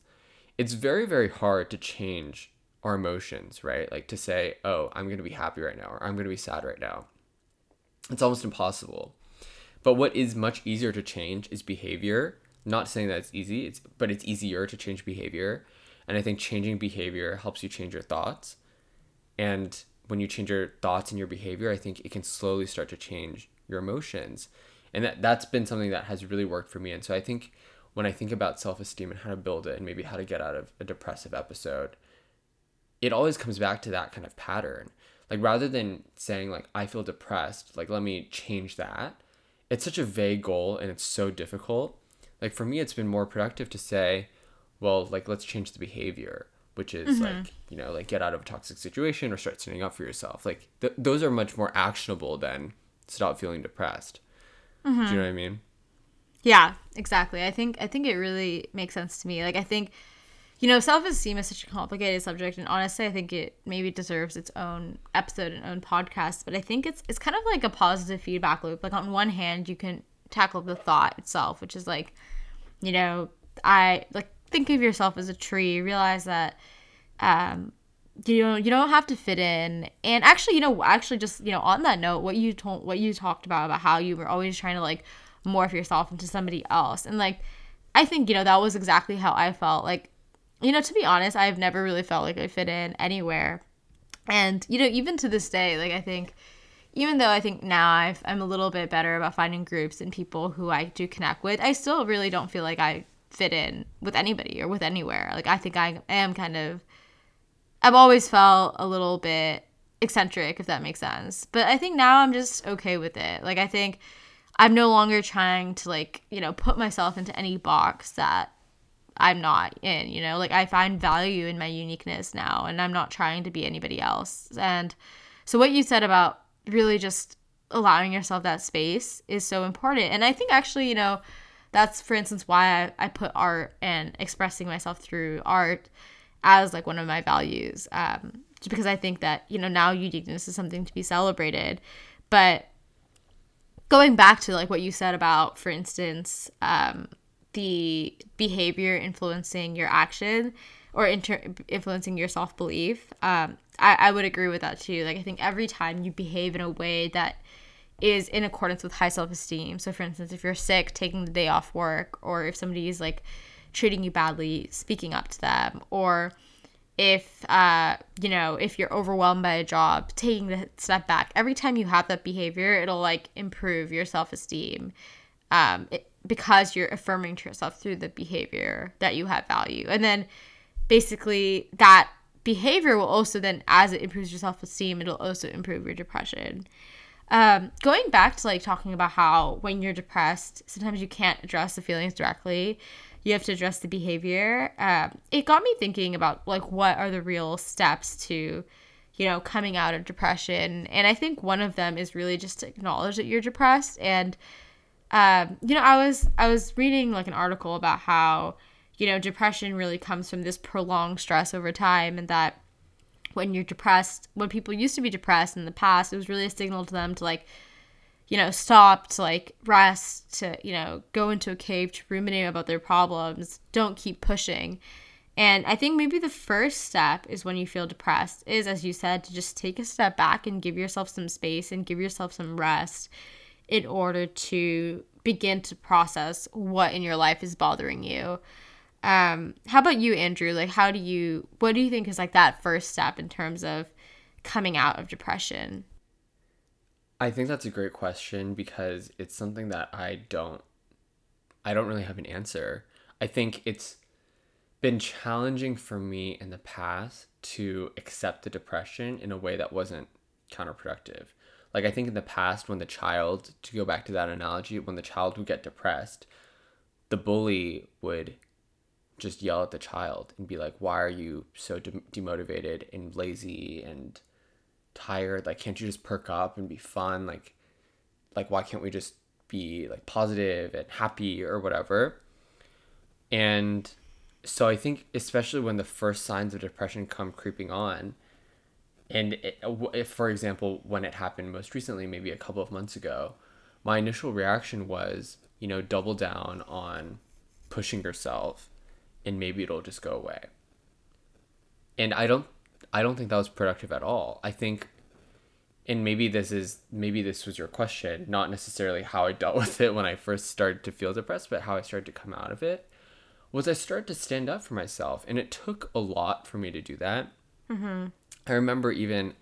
It's very, very hard to change our emotions, right? Like to say, oh, I'm going to be happy right now, or I'm going to be sad right now. It's almost impossible. But what is much easier to change is behavior. Not saying that it's easy, it's, but it's easier to change behavior. And I think changing behavior helps you change your thoughts. And when you change your thoughts and your behavior, I think it can slowly start to change your emotions. And that, that's been something that has really worked for me. And so I think when I think about self-esteem and how to build it and maybe how to get out of a depressive episode, it always comes back to that kind of pattern. Like, rather than saying like, I feel depressed, like, let me change that. It's such a vague goal and it's so difficult. Like, for me, it's been more productive to say, well, like, let's change the behavior, which is mm-hmm. like, you know, like get out of a toxic situation or start standing up for yourself. Like th- those are much more actionable than stop feeling depressed. Mm-hmm. Do you know what I mean? Yeah, exactly. I think, I think it really makes sense to me. Like, I think, you know, self-esteem is such a complicated subject, and honestly, I think it maybe deserves its own episode and own podcast, but I think it's it's kind of like a positive feedback loop. Like, on one hand, you can tackle the thought itself, which is like, you know, I, like, think of yourself as a tree. Realize that, um, you know, you don't have to fit in. And actually, you know, actually just, you know, on that note, what you told, what you talked about, about how you were always trying to, like, morph yourself into somebody else. And, like, I think, you know, that was exactly how I felt. Like, you know, to be honest, I've never really felt like I fit in anywhere. And, you know, even to this day, like, I think, even though I think now I've, I'm a little bit better about finding groups and people who I do connect with, I still really don't feel like I fit in with anybody or with anywhere. Like, I think I am kind of, I've always felt a little bit eccentric, if that makes sense. But I think now I'm just okay with it. Like, I think I'm no longer trying to, like, you know, put myself into any box that I'm not in, you know, like, I find value in my uniqueness now, and I'm not trying to be anybody else. And so what you said about really just allowing yourself that space is so important. And I think actually, you know, that's, for instance, why I, I put art and expressing myself through art as, like, one of my values, um, just because I think that, you know, now uniqueness is something to be celebrated. But going back to, like, what you said about, for instance, um, the behavior influencing your action or inter- influencing your self-belief, um, I-, I would agree with that too. Like, I think every time you behave in a way that is in accordance with high self-esteem, so for instance, if you're sick, taking the day off work, or if somebody is, like, treating you badly, speaking up to them, or if, uh, you know, if you're overwhelmed by a job, taking the step back, every time you have that behavior, it'll, like, improve your self-esteem. Um, it, because you're affirming to yourself through the behavior that you have value. And then basically that behavior will also then, as it improves your self-esteem, it'll also improve your depression. Um, going back to, like, talking about how when you're depressed, sometimes you can't address the feelings directly. You have to address the behavior. Um, it got me thinking about, like, what are the real steps to, you know, coming out of depression. And I think one of them is really just to acknowledge that you're depressed. And Um, you know, I was I was reading, like, an article about how, you know, depression really comes from this prolonged stress over time, and that when you're depressed, when people used to be depressed in the past, it was really a signal to them to, like, you know, stop, to, like, rest, to, you know, go into a cave, to ruminate about their problems, don't keep pushing. And I think maybe the first step is, when you feel depressed, is, as you said, to just take a step back and give yourself some space and give yourself some rest, in order to begin to process what in your life is bothering you. Um, how about you, Andrew? Like, how do you, what do you think is, like, that first step in terms of coming out of depression? I think that's a great question, because it's something that I don't, I don't really have an answer. I think it's been challenging for me in the past to accept the depression in a way that wasn't counterproductive. Like, I think in the past, when the child, to go back to that analogy, when the child would get depressed, the bully would just yell at the child and be like, why are you so de- demotivated and lazy and tired? Like, can't you just perk up and be fun? Like, like why can't we just be, like, positive and happy or whatever? And so I think, especially when the first signs of depression come creeping on, and if, for example, when it happened most recently, maybe a couple of months ago, my initial reaction was, you know, double down on pushing yourself and maybe it'll just go away. And I don't, I don't think that was productive at all. I think, and maybe this is, maybe this was your question, not necessarily how I dealt with it when I first started to feel depressed, but how I started to come out of it, was I started to stand up for myself. And it took a lot for me to do that. Mm-hmm. I remember even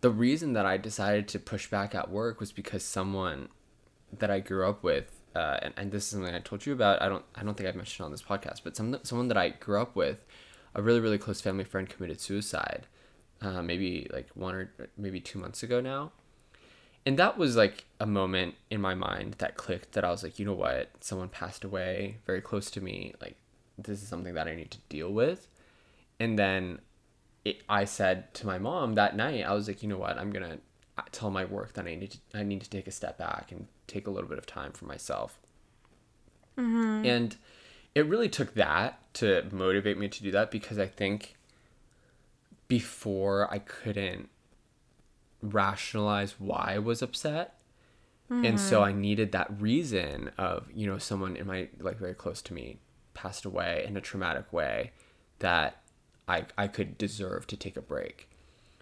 the reason that I decided to push back at work was because someone that I grew up with, uh, and, and this is something I told you about. I don't I don't think I've mentioned on this podcast, but some someone that I grew up with, a really, really close family friend committed suicide, uh, maybe like one or maybe two months ago now. And that was like a moment in my mind that clicked, that I was like, you know what? Someone passed away very close to me. Like, this is something that I need to deal with. And then it, I said to my mom that night, I was like, you know what? I'm going to tell my work that I need to, I need to take a step back and take a little bit of time for myself. Mm-hmm. And it really took that to motivate me to do that, because I think before I couldn't rationalize why I was upset. Mm-hmm. And so I needed that reason of, you know, someone in my, like, very close to me passed away in a traumatic way that I I could deserve to take a break.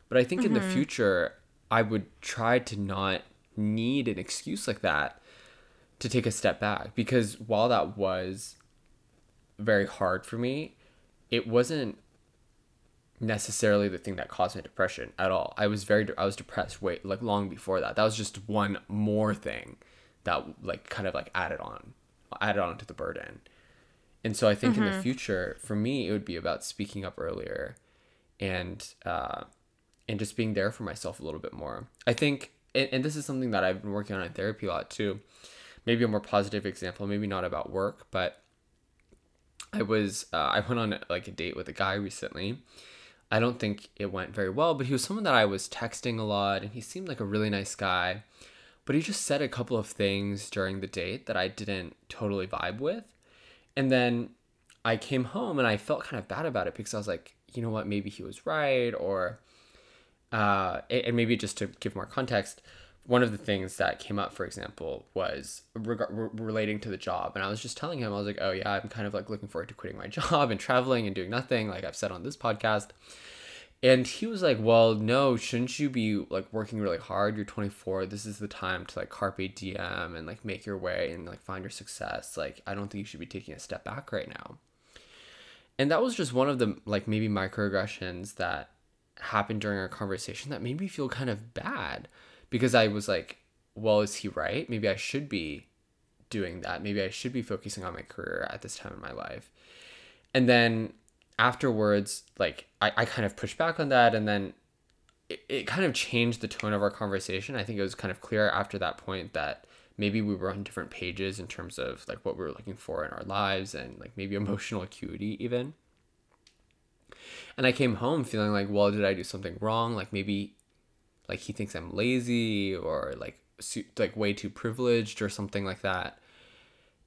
But I think mm-hmm. in the future, I would try to not need an excuse like that to take a step back, because while that was very hard for me, it wasn't necessarily the thing that caused my depression at all. I was very, I was depressed way, like, long before that. That was just one more thing that, like, kind of, like, added on, added on to the burden. And so I think mm-hmm. in the future, for me, it would be about speaking up earlier and, uh, and just being there for myself a little bit more. I think, and, and this is something that I've been working on in therapy a lot too, maybe a more positive example, maybe not about work, but I was, uh, I went on like a date with a guy recently. I don't think it went very well, but he was someone that I was texting a lot, and he seemed like a really nice guy, but he just said a couple of things during the date that I didn't totally vibe with. And then I came home and I felt kind of bad about it, because I was like, you know what, maybe he was right. Or, uh, and maybe just to give more context, one of the things that came up, for example, was reg- re- relating to the job. And I was just telling him, I was like, oh yeah, I'm kind of like looking forward to quitting my job and traveling and doing nothing, like I've said on this podcast. And he was like, well, no, shouldn't you be like working really hard? You're twenty-four. This is the time to like carpe diem and like make your way and like find your success. Like, I don't think you should be taking a step back right now. And that was just one of the like maybe microaggressions that happened during our conversation that made me feel kind of bad. Because I was like, well, is he right? Maybe I should be doing that. Maybe I should be focusing on my career at this time in my life. And then afterwards, like, I, I kind of pushed back on that. And then it, it kind of changed the tone of our conversation. I think it was kind of clear after that point that maybe we were on different pages in terms of, like, what we were looking for in our lives and, like, maybe emotional acuity even. And I came home feeling like, well, did I do something wrong? Like, maybe... like he thinks I'm lazy or like like way too privileged or something like that.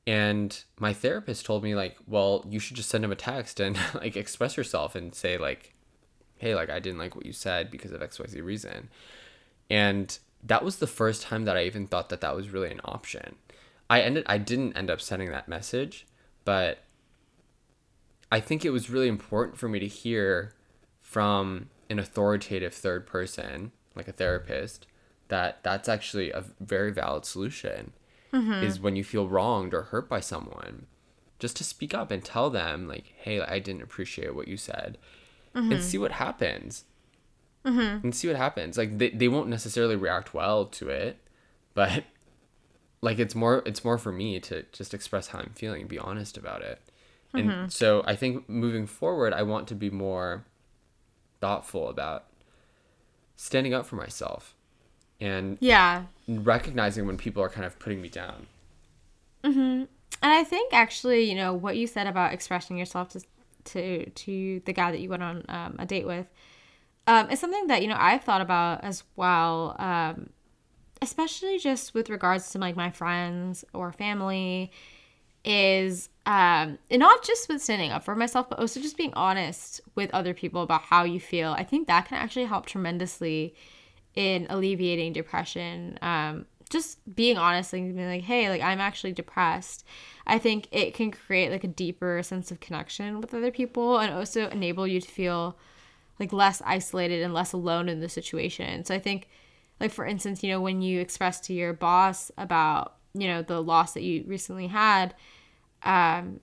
And my therapist told me like, well, you should just send him a text and like express yourself and say like, hey, like I didn't like what you said because of X Y Z reason. And that was the first time that I even thought that that was really an option. I ended I didn't end up sending that message, but I think it was really important for me to hear from an authoritative third person, like a therapist, that that's actually a very valid solution. Mm-hmm. Is when you feel wronged or hurt by someone, just to speak up and tell them like, hey, I didn't appreciate what you said. Mm-hmm. And see what happens. Mm-hmm. And see what happens. Like they, they won't necessarily react well to it, but like it's more it's more for me to just express how I'm feeling and be honest about it. Mm-hmm. And so I think moving forward, I want to be more thoughtful about standing up for myself and yeah, recognizing when people are kind of putting me down. Mm-hmm. And I think actually, you know, what you said about expressing yourself to to, to the guy that you went on um, a date with um, is something that, you know, I've thought about as well, um, especially just with regards to like my friends or family, is um and not just with standing up for myself, but also just being honest with other people about how you feel. I think that can actually help tremendously in alleviating depression. Um just being honest and being like, hey, like I'm actually depressed. I think it can create like a deeper sense of connection with other people and also enable you to feel like less isolated and less alone in the situation. So I think like, for instance, you know, when you express to your boss about, you know, the loss that you recently had, um,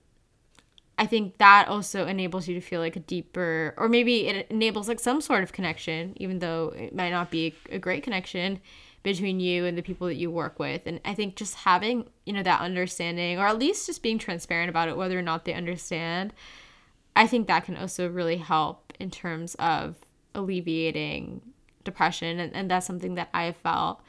I think that also enables you to feel like a deeper, or maybe it enables like some sort of connection, even though it might not be a great connection, between you and the people that you work with. And I think just having, you know, that understanding, or at least just being transparent about it, whether or not they understand, I think that can also really help in terms of alleviating depression. And, and that's something that I felt,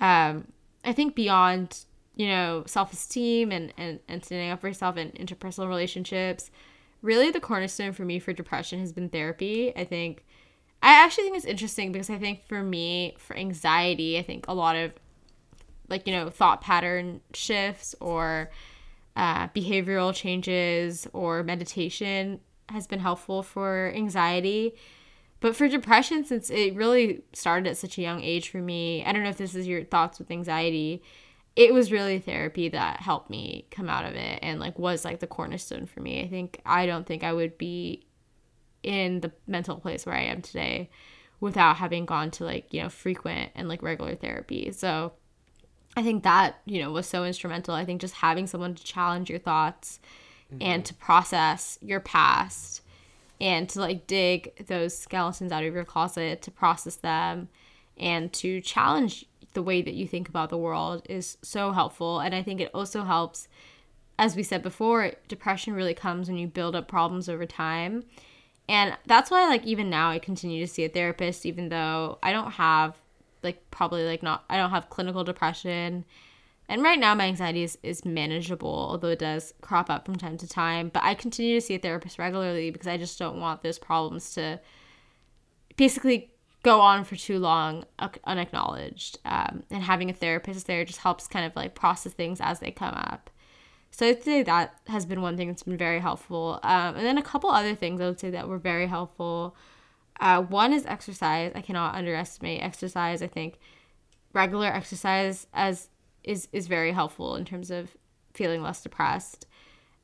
um, I think beyond, you know, self-esteem and, and, and standing up for yourself in interpersonal relationships, really the cornerstone for me for depression has been therapy. I think, I actually think it's interesting because I think for me, for anxiety, I think a lot of, like, you know, thought pattern shifts or uh, behavioral changes or meditation has been helpful for anxiety. But for depression, since it really started at such a young age for me, I don't know if this is your thoughts with anxiety, it was really therapy that helped me come out of it and, like, was, like, the cornerstone for me. I think, I don't think I would be in the mental place where I am today without having gone to, like, you know, frequent and, like, regular therapy. So I think that, you know, was so instrumental. I think just having someone to challenge your thoughts mm-hmm. and to process your past and to, like, dig those skeletons out of your closet, to process them and to challenge the way that you think about the world is so helpful. And I think it also helps, as we said before, depression really comes when you build up problems over time. And that's why, like, even now I continue to see a therapist, even though I don't have, like, probably, like, not, I don't have clinical depression. And right now my anxiety is, is manageable, although it does crop up from time to time. But I continue to see a therapist regularly because I just don't want those problems to basically go on for too long unacknowledged. Um, and having a therapist there just helps kind of, like, process things as they come up. So I'd say that has been one thing that's been very helpful. Um, and then a couple other things I would say that were very helpful. Uh, one is exercise. I cannot underestimate exercise. I think regular exercise as is, is very helpful in terms of feeling less depressed.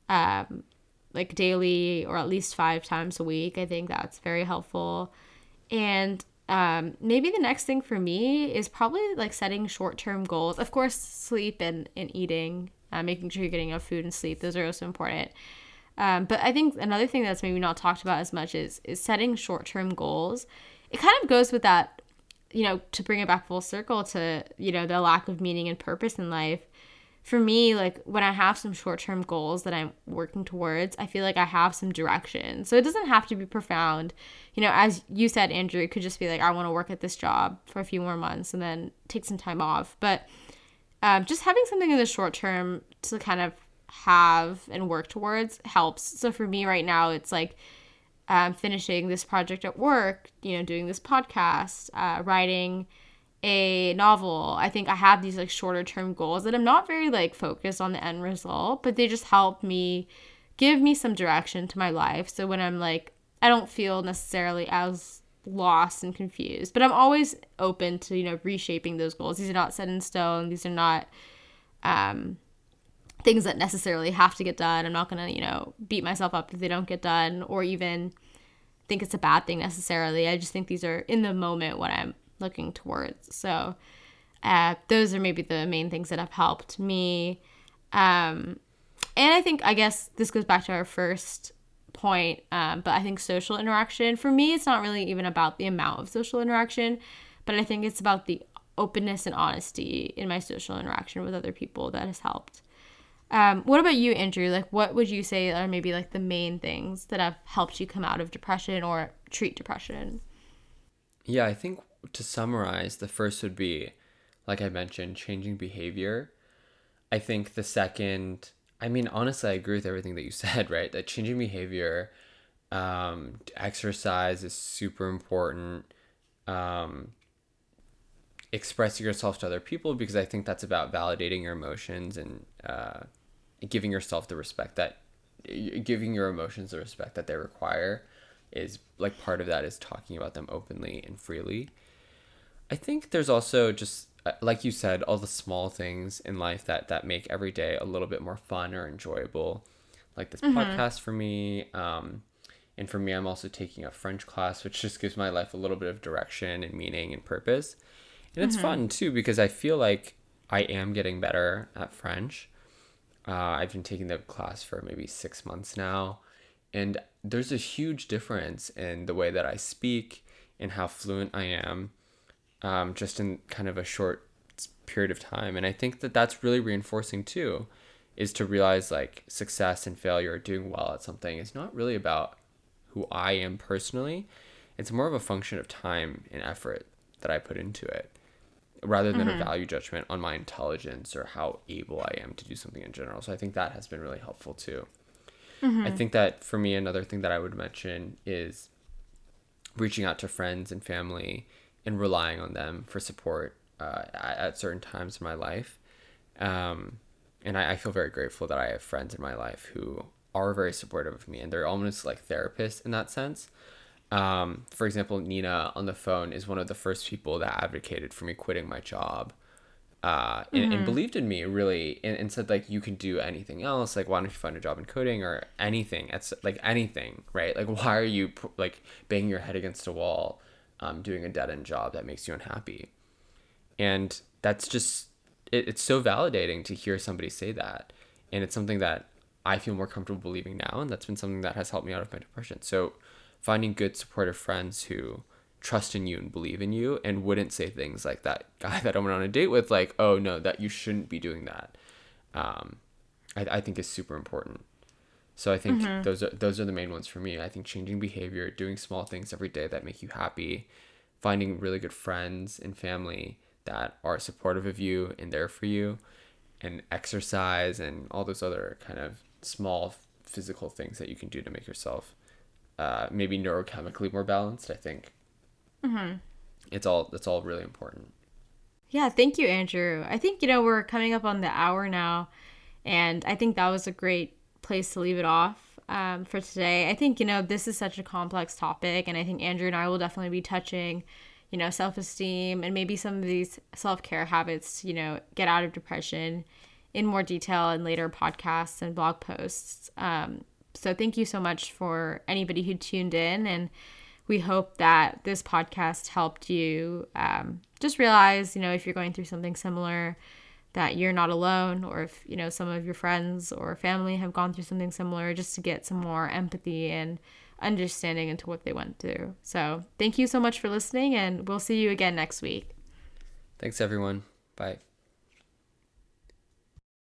Um, like daily or at least five times a week. I think that's very helpful. And um, maybe the next thing for me is probably, like, setting short-term goals. Of course, sleep and, and eating. Uh, making sure you're getting enough food and sleep. Those are also important. Um, but I think another thing that's maybe not talked about as much is is setting short-term goals. It kind of goes with that, you know, to bring it back full circle to, you know, the lack of meaning and purpose in life. For me, like, when I have some short-term goals that I'm working towards, I feel like I have some direction. So it doesn't have to be profound. You know, as you said, Andrew, it could just be like, I want to work at this job for a few more months and then take some time off. But Um, just having something in the short term to kind of have and work towards helps. So for me right now, it's like um, finishing this project at work, you know, doing this podcast, uh, writing a novel. I think I have these, like, shorter term goals that I'm not very, like, focused on the end result, but they just help me, give me some direction to my life. So when I'm, like, I don't feel necessarily as lost and confused, but I'm always open to, you know, reshaping those goals. These are not set in stone. These are not um things that necessarily have to get done. I'm not gonna, you know, beat myself up if they don't get done, or even think it's a bad thing necessarily. I just think these are in the moment what I'm looking towards. So uh those are maybe the main things that have helped me. Um and I think, I guess this goes back to our first point, um, but I think social interaction, for me, it's not really even about the amount of social interaction, but I think it's about the openness and honesty in my social interaction with other people that has helped. Um, what about you, Andrew? Like, what would you say are maybe, like, the main things that have helped you come out of depression or treat depression? Yeah, I think to summarize, the first would be, like I mentioned, changing behavior. I think the second, I mean, honestly, I agree with everything that you said, right? That changing behavior, um, exercise is super important. Um, expressing yourself to other people, because I think that's about validating your emotions and uh, giving yourself the respect that, giving your emotions the respect that they require is, like, part of that is talking about them openly and freely. I think there's also just, like you said, all the small things in life that, that make every day a little bit more fun or enjoyable, like this mm-hmm. podcast for me. Um, and for me, I'm also taking a French class, which just gives my life a little bit of direction and meaning and purpose. And mm-hmm. it's fun too, because I feel like I am getting better at French. Uh, I've been taking the class for maybe six months now, and there's a huge difference in the way that I speak and how fluent I am. um, just in kind of a short period of time. And I think that that's really reinforcing too, is to realize like success and failure, doing well at something, is not really about who I am personally. It's more of a function of time and effort that I put into it, rather than mm-hmm. a value judgment on my intelligence or how able I am to do something in general. So I think that has been really helpful too. Mm-hmm. I think that for me, another thing that I would mention is reaching out to friends and family and relying on them for support uh, at certain times in my life. Um, and I, I feel very grateful that I have friends in my life who are very supportive of me, and they're almost like therapists in that sense. Um, for example, Nina on the phone is one of the first people that advocated for me quitting my job, uh, and, mm-hmm. and believed in me really, and, and said like, you can do anything else. Like, why don't you find a job in coding or anything? It's like anything, right? Like, why are you like banging your head against a wall, um, doing a dead end job that makes you unhappy? And that's just, it, it's so validating to hear somebody say that. And it's something that I feel more comfortable believing now. And that's been something that has helped me out of my depression. So finding good supportive friends who trust in you and believe in you and wouldn't say things like that guy that I went on a date with, like, oh no, that you shouldn't be doing that. Um, I, I think is super important. So I think mm-hmm. those are, those are the main ones for me. I think changing behavior, doing small things every day that make you happy, finding really good friends and family that are supportive of you and there for you, and exercise and all those other kind of small physical things that you can do to make yourself Uh, maybe neurochemically more balanced, I think. Mm-hmm. It's all, it's all really important. Yeah, thank you, Andrew. I think, you know, we're coming up on the hour now, and I think that was a great place to leave it off um, for today. I think, you know, this is such a complex topic, and I think Andrew and I will definitely be touching, you know, self-esteem and maybe some of these self-care habits to, you know, get out of depression in more detail in later podcasts and blog posts. Um So thank you so much for anybody who tuned in, and we hope that this podcast helped you um, just realize, you know, if you're going through something similar, that you're not alone, or if, you know, some of your friends or family have gone through something similar, just to get some more empathy and understanding into what they went through. So thank you so much for listening, and we'll see you again next week. Thanks, everyone. Bye.